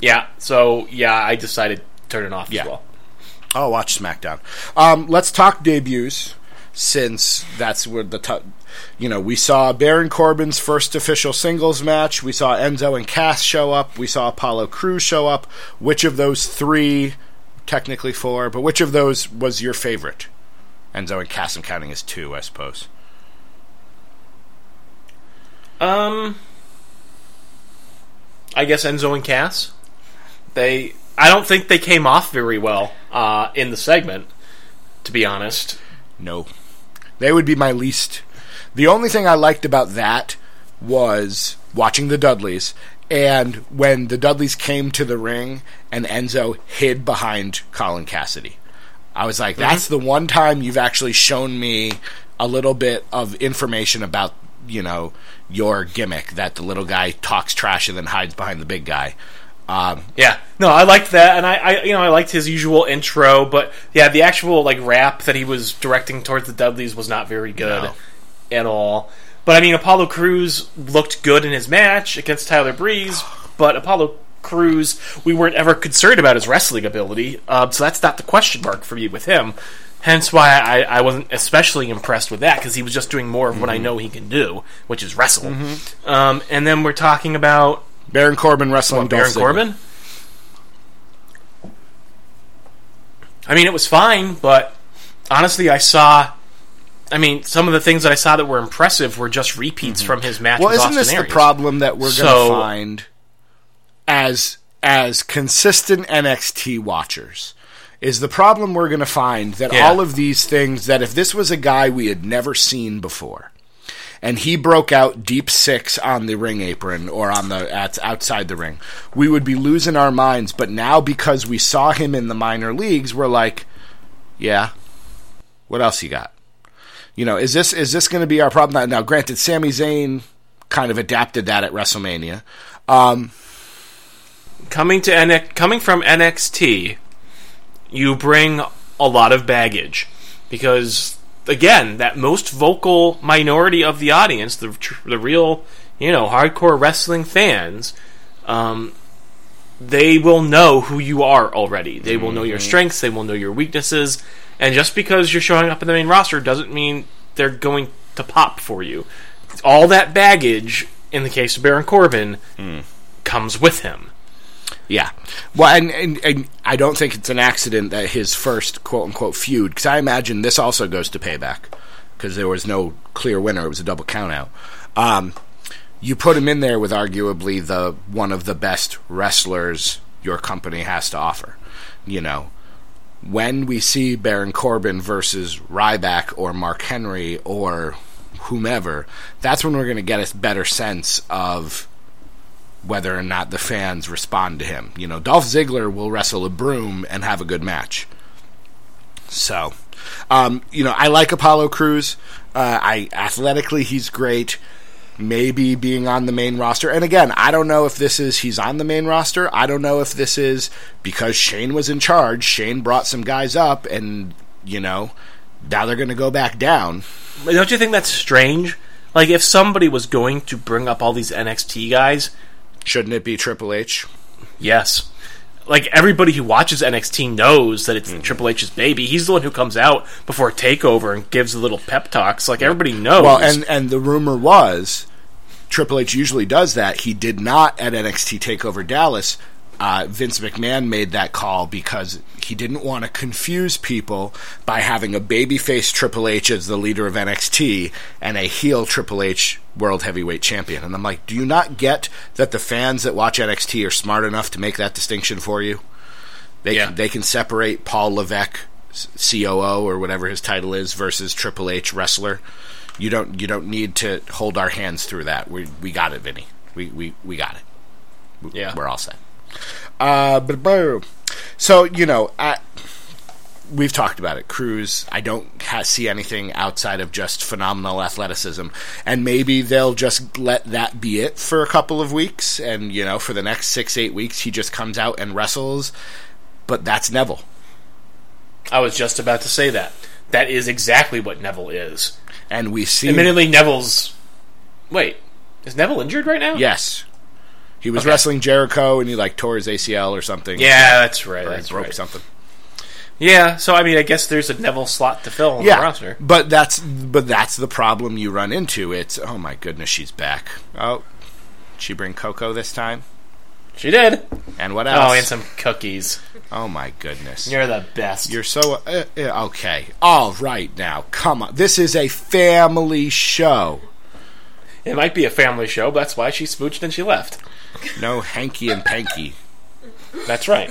Yeah, so, yeah, I decided to turn it off as well. Oh, watch SmackDown. Let's talk debuts, since that's where the... we saw Baron Corbin's first official singles match. We saw Enzo and Cass show up. We saw Apollo Crews show up. Which of those three, technically four, but which of those was your favorite? Enzo and Cass, I'm counting as two, I suppose. I guess Enzo and Cass. I don't think they came off very well in the segment, to be honest. No. They would be my least... The only thing I liked about that was watching the Dudleys, and when the Dudleys came to the ring and Enzo hid behind Colin Cassidy. I was like, that's the one time you've actually shown me a little bit of information about, your gimmick, that the little guy talks trash and then hides behind the big guy. No, I liked that, and I liked his usual intro, but yeah, the actual rap that he was directing towards the Dudleys was not very good at all. But I mean, Apollo Crews looked good in his match against Tyler Breeze, but Apollo Crews, we weren't ever concerned about his wrestling ability, so that's not the question mark for me with him. Hence why I wasn't especially impressed with that, because he was just doing more of what I know he can do, which is wrestle. And then we're talking about Baron Corbin wrestling Dolph Ziggler. Baron Corbin? I mean, it was fine, but honestly, some of the things that I saw that were impressive were just repeats from his match with Austin Aries. Well, isn't this the problem that we're going to find as consistent NXT watchers? Is the problem we're going to find that all of these things, that if this was a guy we had never seen before, and he broke out deep six on the ring apron or on the outside the ring, we would be losing our minds. But now, because we saw him in the minor leagues, we're like, yeah, what else you got? Is this going to be our problem? Now, granted, Sami Zayn kind of adapted that at WrestleMania. Coming from NXT, you bring a lot of baggage because... Again, that most vocal minority of the audience, the real, hardcore wrestling fans, they will know who you are already. They will know your strengths. They will know your weaknesses. And just because you're showing up in the main roster doesn't mean they're going to pop for you. All that baggage, in the case of Baron Corbin, comes with him. Yeah. Well, and I don't think it's an accident that his first quote-unquote feud, because I imagine this also goes to Payback, because there was no clear winner. It was a double count-out. You put him in there with arguably one of the best wrestlers your company has to offer. When we see Baron Corbin versus Ryback or Mark Henry or whomever, that's when we're going to get a better sense of... whether or not the fans respond to him. Dolph Ziggler will wrestle a broom and have a good match. So, I like Apollo Crews. Athletically, he's great. Maybe being on the main roster. And again, I don't know if this is he's on the main roster. I don't know if this is because Shane was in charge. Shane brought some guys up and, now they're going to go back down. Don't you think that's strange? If somebody was going to bring up all these NXT guys... Shouldn't it be Triple H? Yes. Everybody who watches NXT knows that it's Triple H's baby. He's the one who comes out before TakeOver and gives the little pep talks. Everybody knows. Well, and the rumor was, Triple H usually does that. He did not at NXT TakeOver Dallas. Vince McMahon made that call because he didn't want to confuse people by having a babyface Triple H as the leader of NXT and a heel Triple H World Heavyweight Champion. And I'm like, do you not get that the fans that watch NXT are smart enough to make that distinction for you? They can separate Paul Levesque, COO or whatever his title is, versus Triple H wrestler. You don't need to hold our hands through that. We got it, Vinny. We got it. We're all set. So, we've talked about it. Crews, I don't see anything outside of just phenomenal athleticism. And maybe they'll just let that be it for a couple of weeks. And, for the next 6-8 weeks, he just comes out and wrestles. But that's Neville. I was just about to say that. That is exactly what Neville is. And we see... Admittedly, Neville's... Wait, is Neville injured right now? Yes. He was wrestling Jericho, and he like tore his ACL or something. Yeah, that's right. Or that's broke something. Yeah, so I mean, I guess there's a Neville slot to fill on the roster. But that's the problem you run into. It's, oh my goodness, she's back. Oh, did she bring Cocoa this time? She did. And what else? Oh, and some cookies. Oh my goodness. You're the best. You're so okay. All right now, come on. This is a family show. It might be a family show, but that's why she smooched and she left. No hanky and panky. That's right.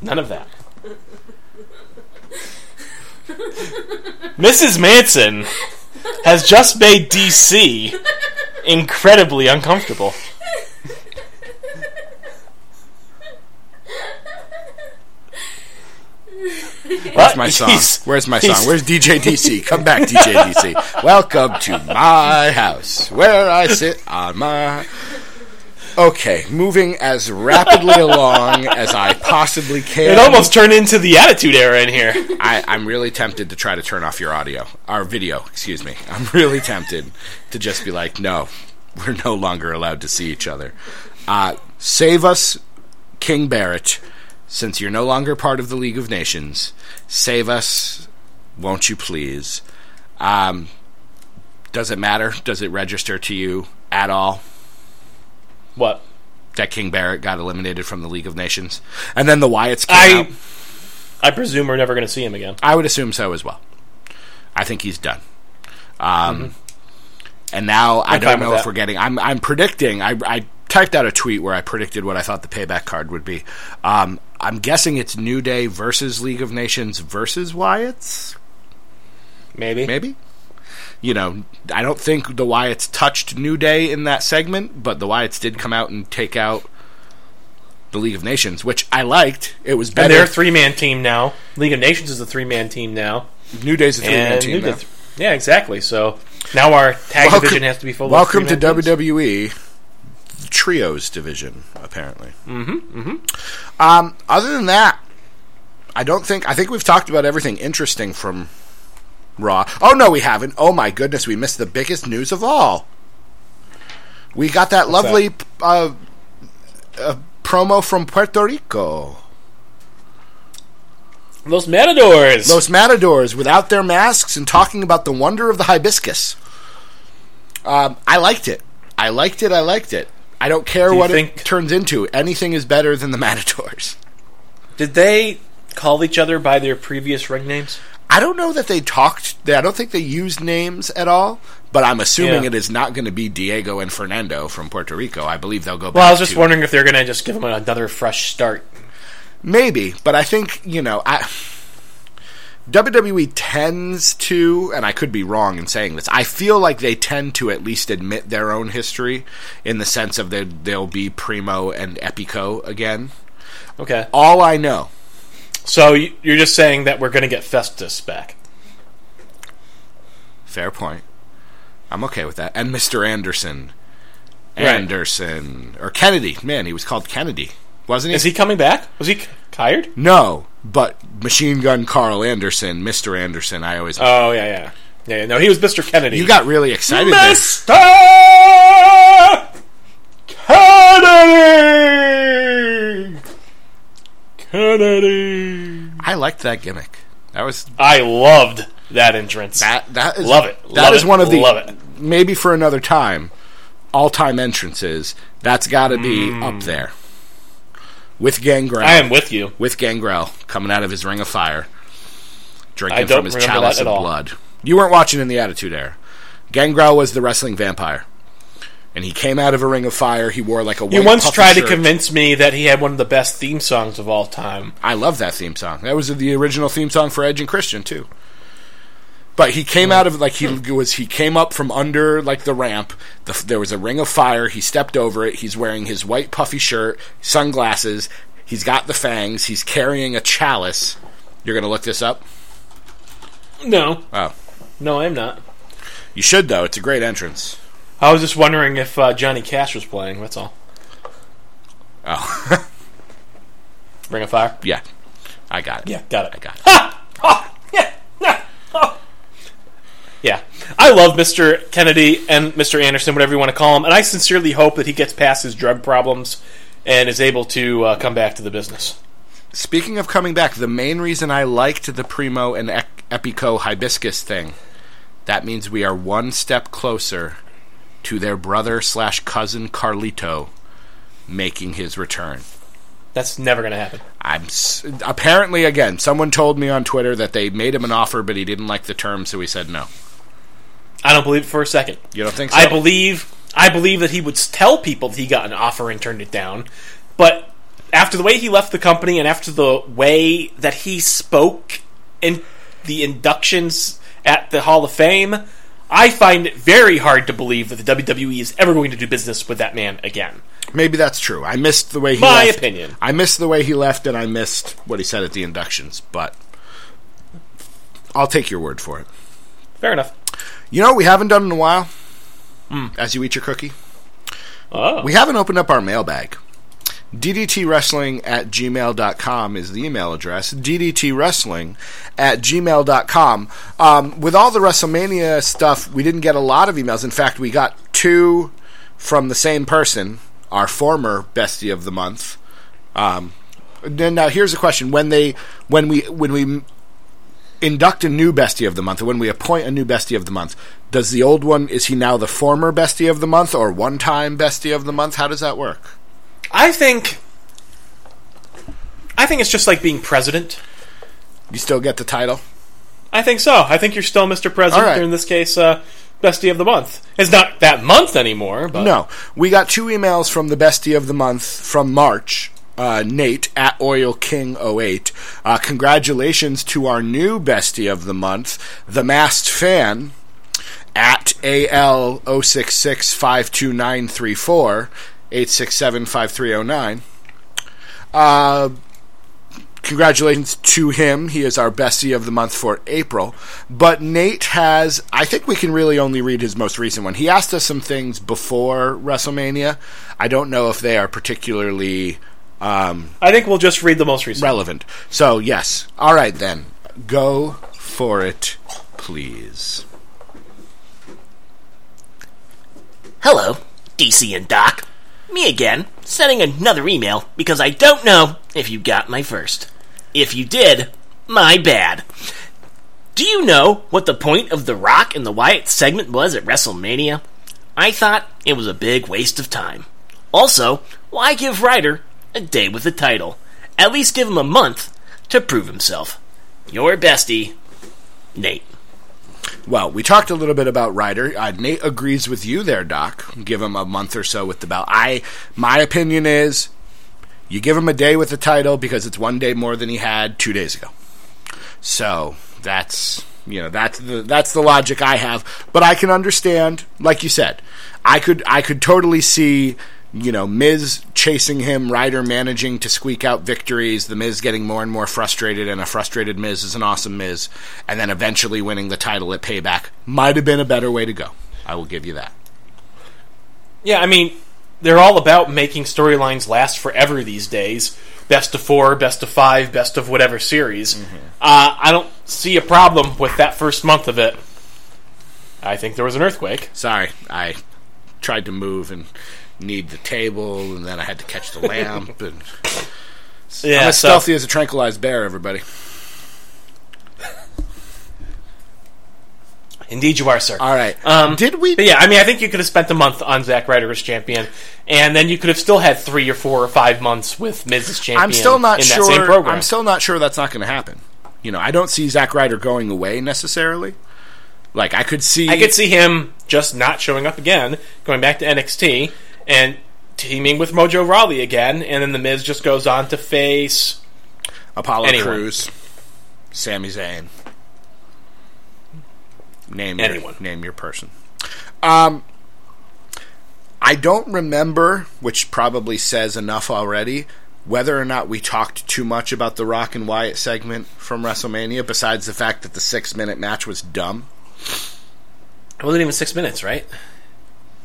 None of that. Mrs. Manson has just made DC incredibly uncomfortable. Where's my song? Where's my song? Where's DJ DC? Come back, DJ DC. Welcome to my house, where I sit on my... Okay, moving as rapidly along as I possibly can. It almost turned into the Attitude Era in here. I'm really tempted to try to turn off your audio. Our video, excuse me. I'm really tempted to just be like, no, we're no longer allowed to see each other. Save us, King Barrett, since you're no longer part of the League of Nations. Save us, won't you please? Does it matter? Does it register to you at all? What? That King Barrett got eliminated from the League of Nations. And then the Wyatts came out. I presume we're never going to see him again. I would assume so as well. I think he's done. And now I don't know if we're getting... I'm predicting... I typed out a tweet where I predicted what I thought the payback card would be. I'm guessing it's New Day versus League of Nations versus Wyatts? Maybe. You know, I don't think the Wyatts touched New Day in that segment, but the Wyatts did come out and take out the League of Nations, which I liked. It was better. And they're a three-man team now. League of Nations is a three-man team now. New Day's a three-man team now. Yeah, exactly. So now our tag division has to be full of three-man teams. Welcome to WWE. The trios division, apparently. Other than that, I think we've talked about everything interesting from... Raw. Oh, no, we haven't. Oh, my goodness. We missed the biggest news of all. We got that lovely promo from Puerto Rico. Los Matadors. Los Matadors without their masks and talking about the wonder of the hibiscus. I liked it. I don't care what it turns into. Anything is better than the Matadors. Did they call each other by their previous ring names? I don't know that they talked... I don't think they used names at all, but I'm assuming it is not going to be Diego and Fernando from Puerto Rico. I believe they'll go back to... Well, I was just wondering if they're going to just give them another fresh start. Maybe, but I think, you know... WWE tends to, and I could be wrong in saying this, I feel like they tend to at least admit their own history in the sense of they'll be Primo and Epico again. Okay. All I know... So you're just saying that we're going to get Festus back. Fair point. I'm okay with that. And Mr. Anderson. Right. Anderson. Or Kennedy. Man, he was called Kennedy. Wasn't he? Is he coming back? Was he tired? No, but Machine Gun Carl Anderson, Mr. Anderson, I always... Oh, yeah. No, he was Mr. Kennedy. You got really excited Mr. there. Kennedy! I liked that gimmick. I loved that entrance. That is one of the maybe for another time, all-time entrances. That's got to be up there with Gangrel. I am with you. With Gangrel coming out of his ring of fire, drinking from his chalice of blood. You weren't watching in the Attitude Era. Gangrel was the wrestling vampire. And he came out of a ring of fire. He wore like a white puffy shirt. You once tried to convince me that he had one of the best theme songs of all time. I love that theme song. That was the original theme song for Edge and Christian too. But he came out of like he came up from under like the ramp. There was a ring of fire. He stepped over it. He's wearing his white puffy shirt, sunglasses. He's got the fangs. He's carrying a chalice. You're gonna look this up? No. Oh. No, I'm not. You should though. It's a great entrance. I was just wondering if Johnny Cash was playing, that's all. Oh. Ring of Fire? Yeah. I got it. Yeah, got it. I got it. Ha! Oh! Yeah! Yeah! Oh! Yeah. I love Mr. Kennedy and Mr. Anderson, whatever you want to call him, and I sincerely hope that he gets past his drug problems and is able to come back to the business. Speaking of coming back, the main reason I liked the Primo and Epico Hibiscus thing, that means we are one step closer to their brother/cousin Carlito making his return. That's never going to happen. Apparently, again, someone told me on Twitter that they made him an offer, but he didn't like the terms, so he said no. I don't believe it for a second. You don't think so? I believe that he would tell people that he got an offer and turned it down, but after the way he left the company and after the way that he spoke in the inductions at the Hall of Fame, I find it very hard to believe that the WWE is ever going to do business with that man again. Maybe that's true. I missed the way he left. My opinion. I missed the way he left, and I missed what he said at the inductions, but I'll take your word for it. Fair enough. You know what we haven't done in a while? As you eat your cookie? Oh. We haven't opened up our mailbag. DDTWrestling@gmail.com is the email address. DDTWrestling@gmail.com. With all the WrestleMania stuff, we didn't get a lot of emails. In fact, we got two from the same person, our former Bestie of the Month. Now, here's a question: when we induct a new Bestie of the Month, or when we appoint a new Bestie of the Month, does the old one, is he now the former Bestie of the Month or one-time Bestie of the Month? How does that work? I think it's just like being president. You still get the title? I think so. I think you're still Mr. President, right. Or in this case, Bestie of the Month. It's not that month anymore. But. No. We got two emails from the Bestie of the Month from March. Nate at OilKing08. Congratulations to our new Bestie of the Month, the Masked Fan, at AL06652934. 867-5309. Congratulations to him. He is our Bestie of the Month for April. But Nate has, I think we can really only read his most recent one. He asked us some things before WrestleMania. I don't know if they are particularly... I think we'll just read the most recent. Relevant. So, yes. All right, then. Go for it, please. Hello, DC and Doc. Me again, sending another email because I don't know if you got my first. If you did, my bad. Do you know what the point of The Rock and the Wyatt segment was at WrestleMania? I thought it was a big waste of time. Also, why give Ryder a day with the title? At least give him a month to prove himself. Your bestie, Nate. Well, we talked a little bit about Ryder. Nate agrees with you there, Doc. Give him a month or so with the belt. My opinion is you give him a day with the title because it's one day more than he had 2 days ago. So that's the logic I have. But I can understand, like you said, I could totally see, Miz chasing him, Ryder managing to squeak out victories, the Miz getting more and more frustrated, and a frustrated Miz is an awesome Miz, and then eventually winning the title at Payback. Might have been a better way to go. I will give you that. Yeah, they're all about making storylines last forever these days. Best of four, best of five, best of whatever series. Mm-hmm. I don't see a problem with that first month of it. I think there was an earthquake. Sorry, I tried to move and... need the table, and then I had to catch the lamp. And yeah, I'm as stealthy as a tranquilized bear, everybody. Indeed you are, sir. All right. Did we... But yeah, I think you could have spent a month on Zack Ryder as champion, and then you could have still had 3 or 4 or 5 months with Miz as champion that same program. I'm still not sure that's not going to happen. I don't see Zack Ryder going away, necessarily. Like, I could see him just not showing up again, going back to NXT... and teaming with Mojo Rawley again, and then The Miz just goes on to face... Apollo Crews, Sami Zayn. Name your person. I don't remember, which probably says enough already, whether or not we talked too much about the Rock and Wyatt segment from WrestleMania, besides the fact that the 6-minute match was dumb. It wasn't even 6 minutes, right?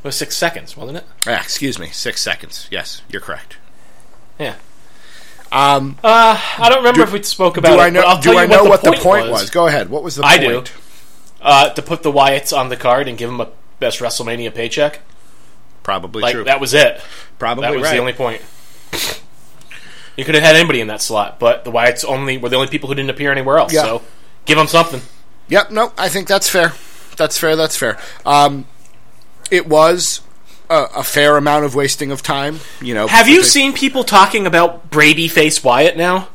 It was 6 seconds, wasn't it? Ah, excuse me, 6 seconds. Yes, you're correct. Yeah. I don't remember if we spoke about it. Do I know what the point was? Go ahead. What was the point? I do. to put the Wyatts on the card and give them a best WrestleMania paycheck. Probably like, true. That was it. Probably right. That was the only point. You could have had anybody in that slot, but the Wyatts only were the only people who didn't appear anywhere else. Yeah. So give them something. Yep. No, I think that's fair. That's fair. It was a fair amount of wasting of time. You know. Have you seen people talking about Brabyface Wyatt now?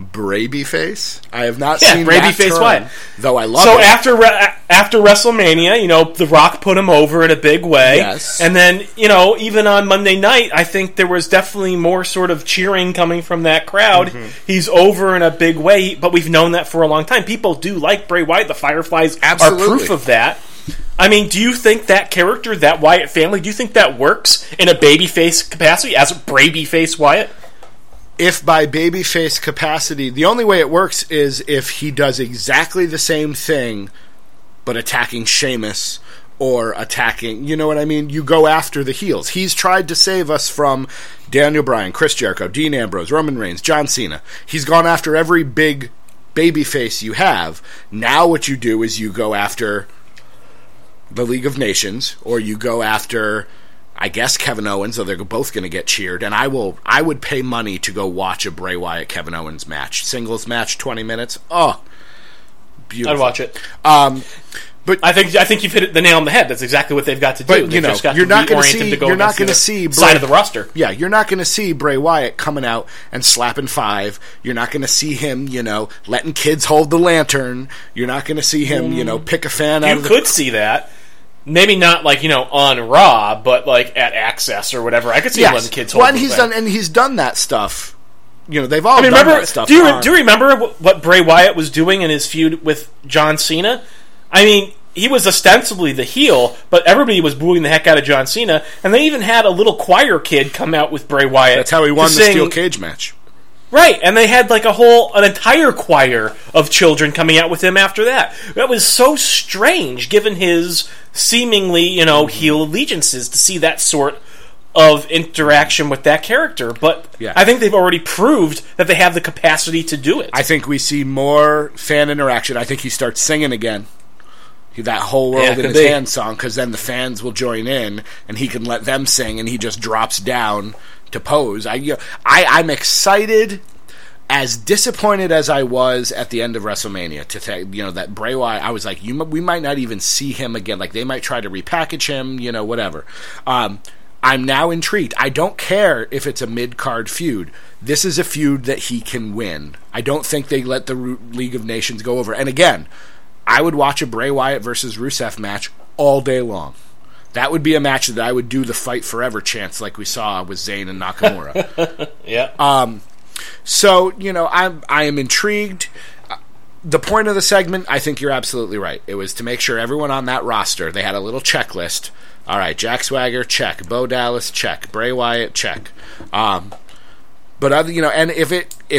Brabyface? I have not seen Brabyface term, Wyatt. Though I love it. So after WrestleMania, you know, The Rock put him over in a big way. Yes. And then, you know, even on Monday night, I think there was definitely more sort of cheering coming from that crowd. Mm-hmm. He's over in a big way, but we've known that for a long time. People do like Bray Wyatt. The Fireflies Absolutely. Are proof of that. I mean, do you think that character, that Wyatt family, do you think that works in a babyface capacity as Brabyface Wyatt? If by babyface capacity, the only way it works is if he does exactly the same thing, but attacking Sheamus or attacking, you know what I mean? You go after the heels. He's tried to save us from Daniel Bryan, Chris Jericho, Dean Ambrose, Roman Reigns, John Cena. He's gone after every big babyface you have. Now what you do is you go after the League of Nations, or you go after... I guess Kevin Owens, though they're both going to get cheered, and I would pay money to go watch a Bray Wyatt Kevin Owens match, singles match, 20 minutes. Oh, beautiful! I'd watch it. But I think you've hit the nail on the head. That's exactly what they've got to do. But, you're not going to see side of the roster. Yeah, you're not going to see Bray Wyatt coming out and slapping five. You're not going to see him, letting kids hold the lantern. You're not going to see him, pick a fan out of the... You could see that. Maybe not on Raw, but at Access or whatever. I could see him letting kids hold him. He's done that stuff. They've all done that stuff. Do you remember what Bray Wyatt was doing in his feud with John Cena? I mean, he was ostensibly the heel, but everybody was booing the heck out of John Cena, and they even had a little choir kid come out with Bray Wyatt. That's how he won the steel cage match. Right, and they had an entire choir of children coming out with him after that. That was so strange, given his seemingly, heel allegiances, to see that sort of interaction with that character. But yeah. I think they've already proved that they have the capacity to do it. I think we see more fan interaction. I think he starts singing again. That whole world in his hand song, because then the fans will join in, and he can let them sing, and he just drops down to pose. I'm excited, as disappointed as I was at the end of WrestleMania. That Bray Wyatt, I was like, we might not even see him again. Like, they might try to repackage him, whatever. I'm now intrigued. I don't care if it's a mid-card feud. This is a feud that he can win. I don't think they let the League of Nations go over. And again, I would watch a Bray Wyatt versus Rusev match all day long. That would be a match that I would do the Fight Forever chants like we saw with Zayn and Nakamura. Yeah. So, I am intrigued. The point of the segment, I think you're absolutely right. It was to make sure everyone on that roster, they had a little checklist. All right, Jack Swagger, check. Bo Dallas, check. Bray Wyatt, check. But, and if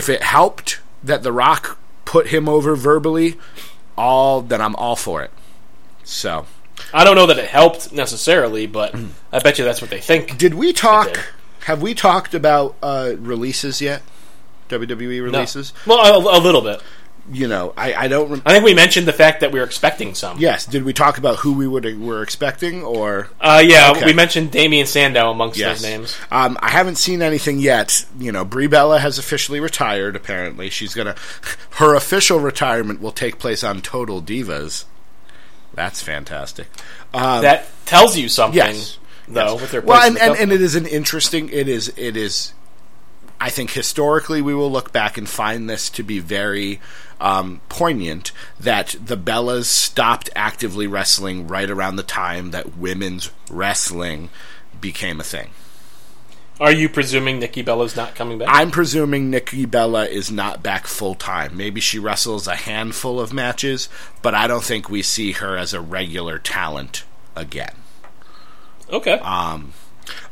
it helped that The Rock put him over verbally... then I'm all for it. So I don't know that it helped necessarily, but I bet you that's what they think. Have we talked about releases yet? WWE releases? No. Well, a little bit. I don't... I think we mentioned the fact that we were expecting some. Yes. Did we talk about who we were expecting, or... We mentioned Damian Sandow amongst those names. I haven't seen anything yet. Brie Bella has officially retired, apparently. She's gonna... Her official retirement will take place on Total Divas. That's fantastic. That tells you something, though, with their place in the company. And it is an interesting... It is... I think historically we will look back and find this to be very poignant, that the Bellas stopped actively wrestling right around the time that women's wrestling became a thing. Are you presuming Nikki Bella's not coming back? I'm presuming Nikki Bella is not back full-time. Maybe she wrestles a handful of matches, but I don't think we see her as a regular talent again. Okay. All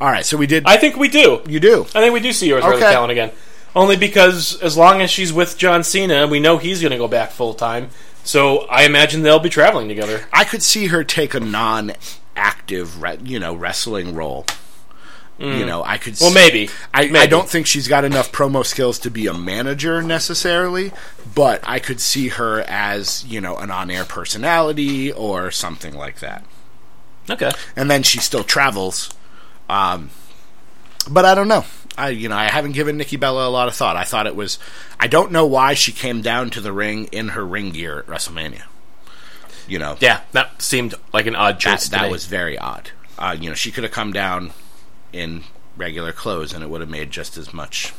right, so we did... I think we do. You do? I think we do see her as regular talent again. Only because as long as she's with John Cena, we know he's going to go back full-time, so I imagine they'll be traveling together. I could see her take a non-active, wrestling role You know, I could. Well, maybe. I don't think she's got enough promo skills to be a manager necessarily, but I could see her as, you know, an on-air personality or something like that. Okay. And then she still travels, but I don't know. I haven't given Nikki Bella a lot of thought. I thought it was. I don't know why she came down to the ring in her ring gear at WrestleMania. You know. Yeah, that seemed like an odd choice. That was very odd. She could have come down in regular clothes and it would have made just as much.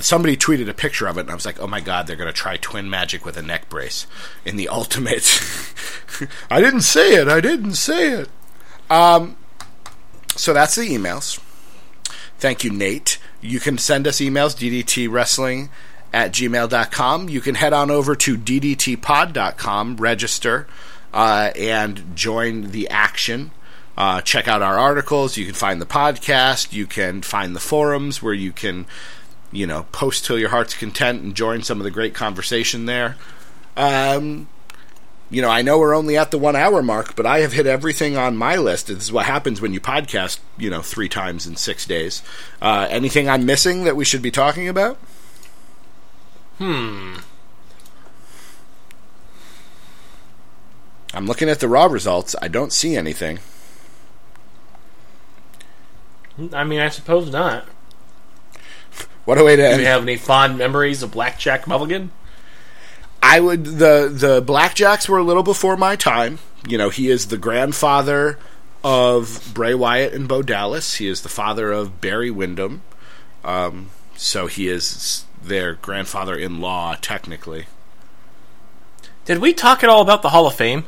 Somebody tweeted a picture of it and I was like, oh my god, they're going to try twin magic with a neck brace in the ultimate. I didn't say it. So that's the emails. Thank you, Nate. You can send us emails, ddtwrestling@gmail.com. You can head on over to ddtpod.com, register, and join the action. Check out our articles. You can find the podcast. You can find the forums where you can, post till your heart's content and join some of the great conversation there. I know we're only at the 1 hour mark, but I have hit everything on my list. This is what happens when you podcast, 3 times in 6 days. Anything I'm missing that we should be talking about? I'm looking at the Raw results. I don't see anything. I mean, I suppose not. What a way to end. Do you have any fond memories of Blackjack Mulligan? I would. The Blackjacks were a little before my time. He is the grandfather of Bray Wyatt and Bo Dallas. He is the father of Barry Windham. So he is their grandfather-in-law, technically. Did we talk at all about the Hall of Fame?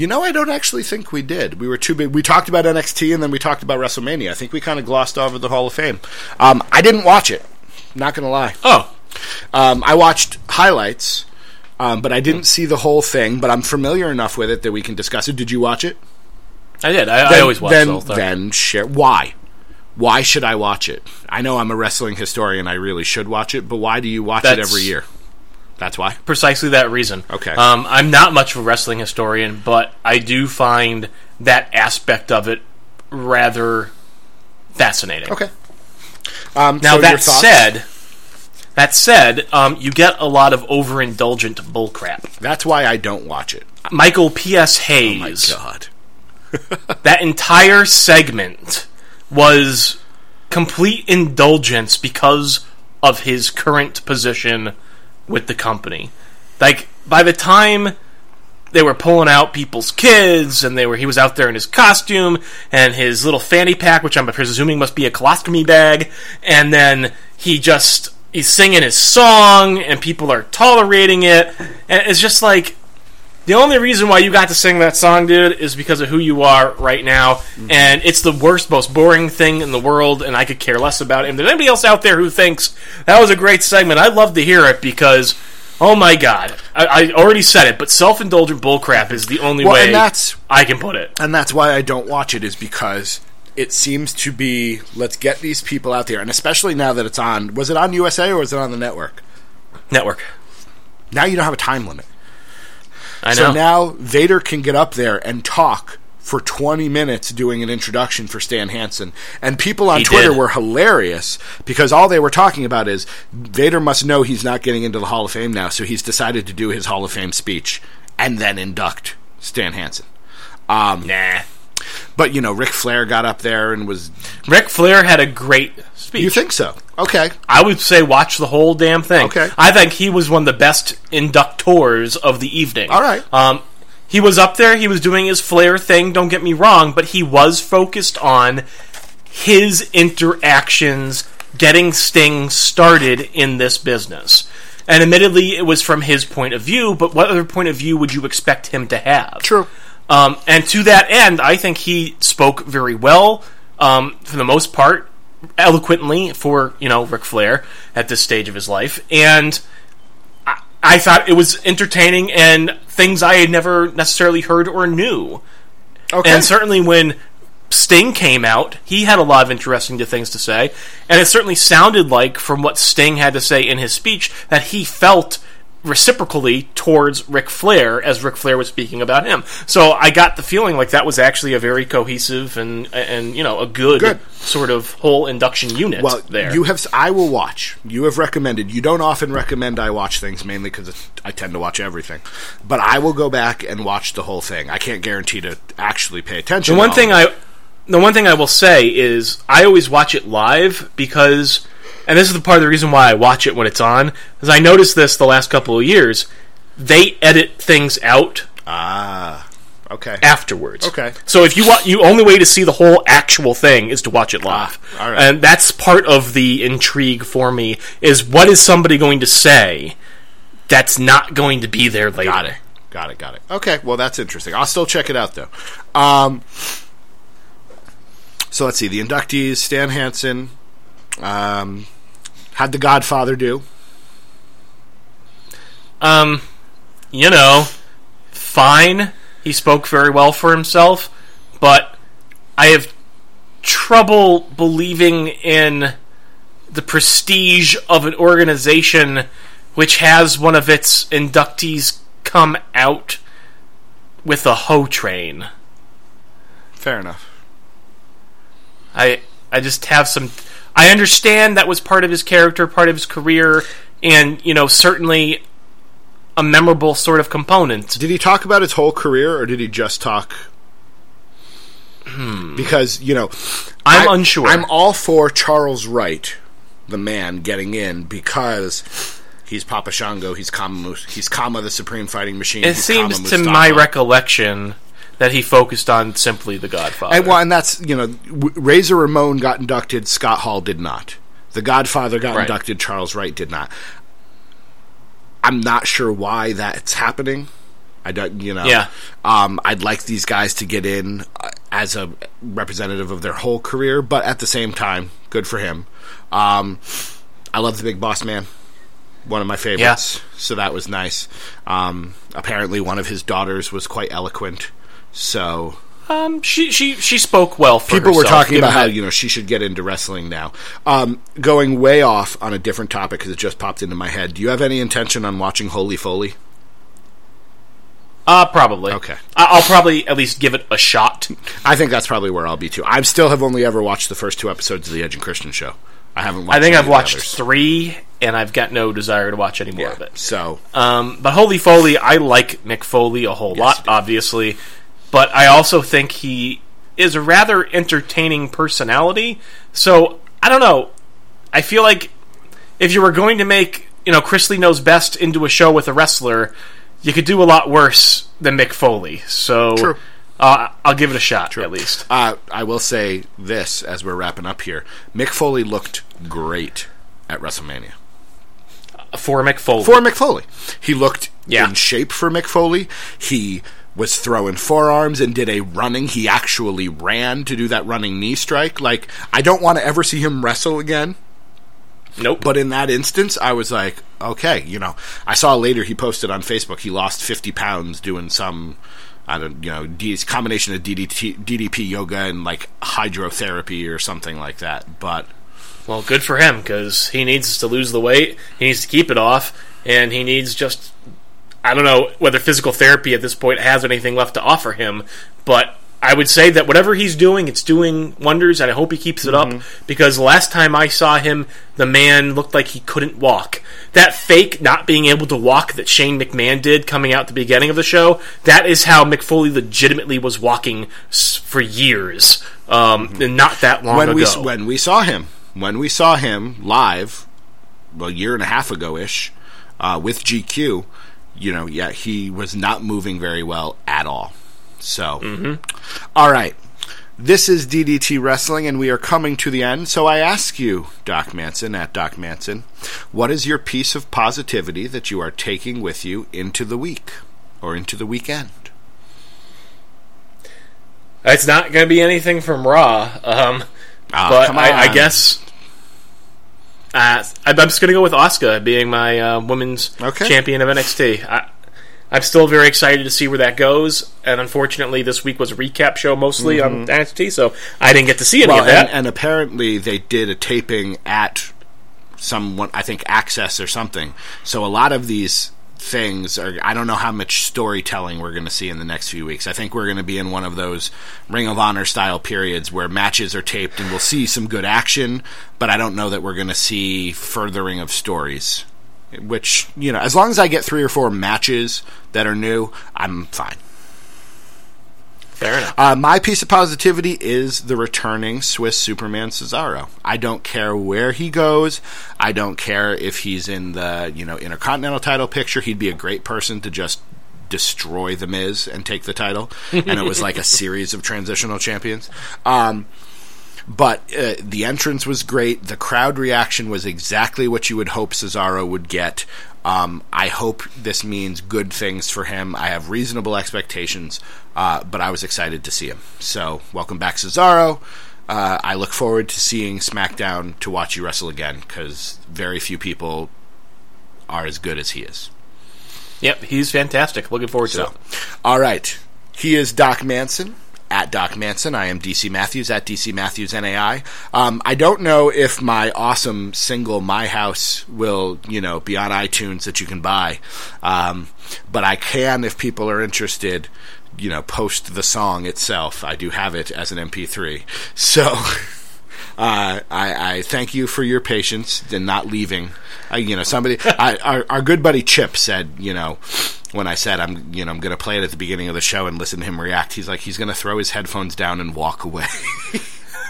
I don't actually think we did. We were too big. We talked about NXT and then we talked about WrestleMania. I think we kind of glossed over the Hall of Fame. I didn't watch it. Not going to lie. Oh. I watched highlights, but I didn't see the whole thing. But I'm familiar enough with it that we can discuss it. Did you watch it? I did. I always watch the whole thing. Then share. Why? Why should I watch it? I know I'm a wrestling historian. I really should watch it. But why do you watch it every year? That's why? Precisely that reason. Okay. I'm not much of a wrestling historian, but I do find that aspect of it rather fascinating. Okay. That said, you get a lot of overindulgent bullcrap. That's why I don't watch it. Michael P.S. Hayes. Oh, my God. That entire segment was complete indulgence because of his current position with the company. Like, by the time they were pulling out people's kids, and he was out there in his costume, and his little fanny pack, which I'm presuming must be a colostomy bag, and then he's singing his song, and people are tolerating it, and it's just like, the only reason why you got to sing that song, dude, is because of who you are right now, and it's the worst, most boring thing in the world, and I could care less about it. And there's anybody else out there who thinks that was a great segment, I'd love to hear it because, oh my God, I already said it, but self-indulgent bullcrap is the only way I can put it. And that's why I don't watch it, is because it seems to be, let's get these people out there, and especially now that it's on, was it on USA or was it on the network? Network. Now you don't have a time limit. I know. So now Vader can get up there and talk for 20 minutes doing an introduction for Stan Hansen. And people on Twitter were hilarious because all they were talking about is Vader must know he's not getting into the Hall of Fame now, so he's decided to do his Hall of Fame speech and then induct Stan Hansen. But, Ric Flair got up there and was... Ric Flair had a great speech. You think so? Okay. I would say watch the whole damn thing. Okay. I think he was one of the best inductors of the evening. All right. He was up there. He was doing his Flair thing. Don't get me wrong. But he was focused on his interactions getting Sting started in this business. And admittedly, it was from his point of view. But what other point of view would you expect him to have? True. And to that end, I think he spoke very well, for the most part, eloquently for, Ric Flair at this stage of his life. And I thought it was entertaining and things I had never necessarily heard or knew. Okay. And certainly when Sting came out, he had a lot of interesting things to say. And it certainly sounded like, from what Sting had to say in his speech, that he felt reciprocally towards Ric Flair as Ric Flair was speaking about him. So I got the feeling like that was actually a very cohesive and you know, a good sort of whole induction unit. Well, there I will watch. You have recommended. You don't often recommend I watch things, mainly because I tend to watch everything. But I will go back and watch the whole thing. I can't guarantee to actually pay attention. The one thing I will say is I always watch it live because, and this is the part of the reason why I watch it when it's on, because I noticed this the last couple of years, they edit things out. Ah, okay. Afterwards. Okay. So if you want, you only way to see the whole actual thing is to watch it live. All right. And that's part of the intrigue for me, is what is somebody going to say that's not going to be there later? Got it. Okay, well that's interesting. I'll still check it out though. So let's see, the inductees, Stan Hansen, how'd The Godfather do? You know, fine. He spoke very well for himself, but I have trouble believing in the prestige of an organization which has one of its inductees come out with a hoe train. Fair enough. I just have some... I understand that was part of his character, part of his career, and, you know, certainly a memorable sort of component. Did he talk about his whole career, or did he just talk... Because, you know... I'm unsure. I'm all for Charles Wright, the man, getting in, because he's Papa Shango, he's Kama the Supreme Fighting Machine. It seems to my recollection... that he focused on simply The Godfather. And that's, you know, Razor Ramon got inducted, Scott Hall did not. The Godfather got inducted, Charles Wright did not. I'm not sure why that's happening. I don't, you know. Yeah. I'd like these guys to get in as a representative of their whole career, but at the same time, good for him. I love The Big Boss Man. One of my favorites. Yeah. So that was nice. Apparently one of his daughters was quite eloquent. So she spoke well for people herself. People were talking about how, you know, she should get into wrestling now. Going way off on a different topic because it just popped into my head. Do you have any intention on watching Holy Foley? Probably. Okay. I'll probably at least give it a shot. I think that's probably where I'll be too. I still have only ever watched the first 2 episodes of The Edge and Christian Show. I've watched 3, and I've got no desire to watch any more of it. So, but Holy Foley, I like Mick Foley a whole lot, obviously. But I also think he is a rather entertaining personality. So, I don't know. I feel like if you were going to make, you know, Chris Lee Knows Best into a show with a wrestler, you could do a lot worse than Mick Foley. So, true. I'll give it a shot, at least. I will say this as we're wrapping up here. Mick Foley looked great at WrestleMania. For Mick Foley. He looked in shape for Mick Foley. He was throwing forearms and did a running. He actually ran to do that running knee strike. Like, I don't want to ever see him wrestle again. Nope. But in that instance, I was like, okay, you know. I saw later he posted on Facebook he lost 50 pounds doing some, combination of DDP yoga and, like, hydrotherapy or something like that. But, well, good for him, because he needs to lose the weight, he needs to keep it off, and he needs just... I don't know whether physical therapy at this point has anything left to offer him, but I would say that whatever he's doing, it's doing wonders, and I hope he keeps it up, because last time I saw him, the man looked like he couldn't walk. That fake not being able to walk that Shane McMahon did coming out at the beginning of the show, that is how Mick Foley legitimately was walking for years, and not that long ago. When we saw him live, a year and a half ago-ish, with GQ... You know, he was not moving very well at all. So, all right. This is DDT Wrestling, and we are coming to the end. So I ask you, Doc Manson, at Doc Manson, what is your piece of positivity that you are taking with you into the week or into the weekend? It's not going to be anything from Raw, but I guess... I'm just going to go with Asuka being my women's champion of NXT. I'm still very excited to see where that goes, and unfortunately this week was a recap show mostly on NXT, so I didn't get to see any of that. And apparently they did a taping at someone, I think Access or something, so a lot of these things are, I don't know how much storytelling we're going to see in the next few weeks. I think we're going to be in one of those Ring of Honor style periods where matches are taped and we'll see some good action, but I don't know that we're going to see furthering of stories, which, you know, as long as I get 3 or 4 matches that are new, I'm fine. Fair enough. My piece of positivity is the returning Swiss Superman Cesaro. I don't care where he goes. I don't care if he's in the, you know, Intercontinental title picture. He'd be a great person to just destroy The Miz and take the title. And it was like a series of transitional champions. But the entrance was great. The crowd reaction was exactly what you would hope Cesaro would get. I hope this means good things for him. I have reasonable expectations, but I was excited to see him. So, welcome back, Cesaro. I look forward to seeing SmackDown to watch you wrestle again, because very few people are as good as he is. Yep, he's fantastic. Looking forward to it. All right. He is Doc Manson. At Doc Manson. I am DC Matthews at DC Matthews NAI. I don't know if my awesome single My House will, you know, be on iTunes that you can buy. But I can, if people are interested, you know, post the song itself. I do have it as an MP3. So I thank you for your patience and not leaving. Our good buddy Chip said, you know, when I said I'm going to play it at the beginning of the show and listen to him react, he's like, he's going to throw his headphones down and walk away.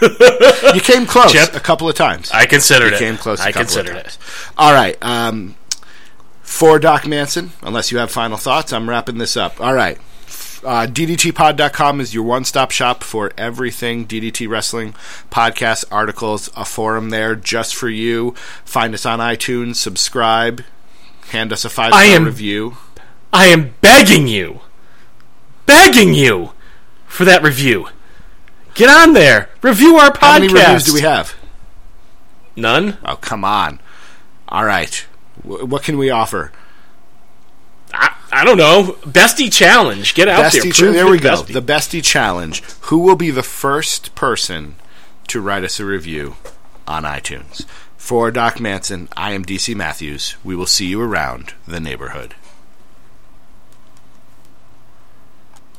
You came close, Chip, a couple of times. I considered it. You came close a couple of times. All right. For Doc Manson, unless you have final thoughts, I'm wrapping this up. All right. DDTpod.com is your one-stop shop for everything DDT Wrestling, podcasts, articles, a forum there just for you. Find us on iTunes, subscribe, hand us a 5-star review. I am begging you for that review. Get on there. Review our podcast. How many reviews do we have? None. Oh, come on. All right. What can we offer? I don't know. Bestie Challenge. Get out there. There we go. The Bestie Challenge. Who will be the first person to write us a review on iTunes? For Doc Manson, I am DC Matthews. We will see you around the neighborhood.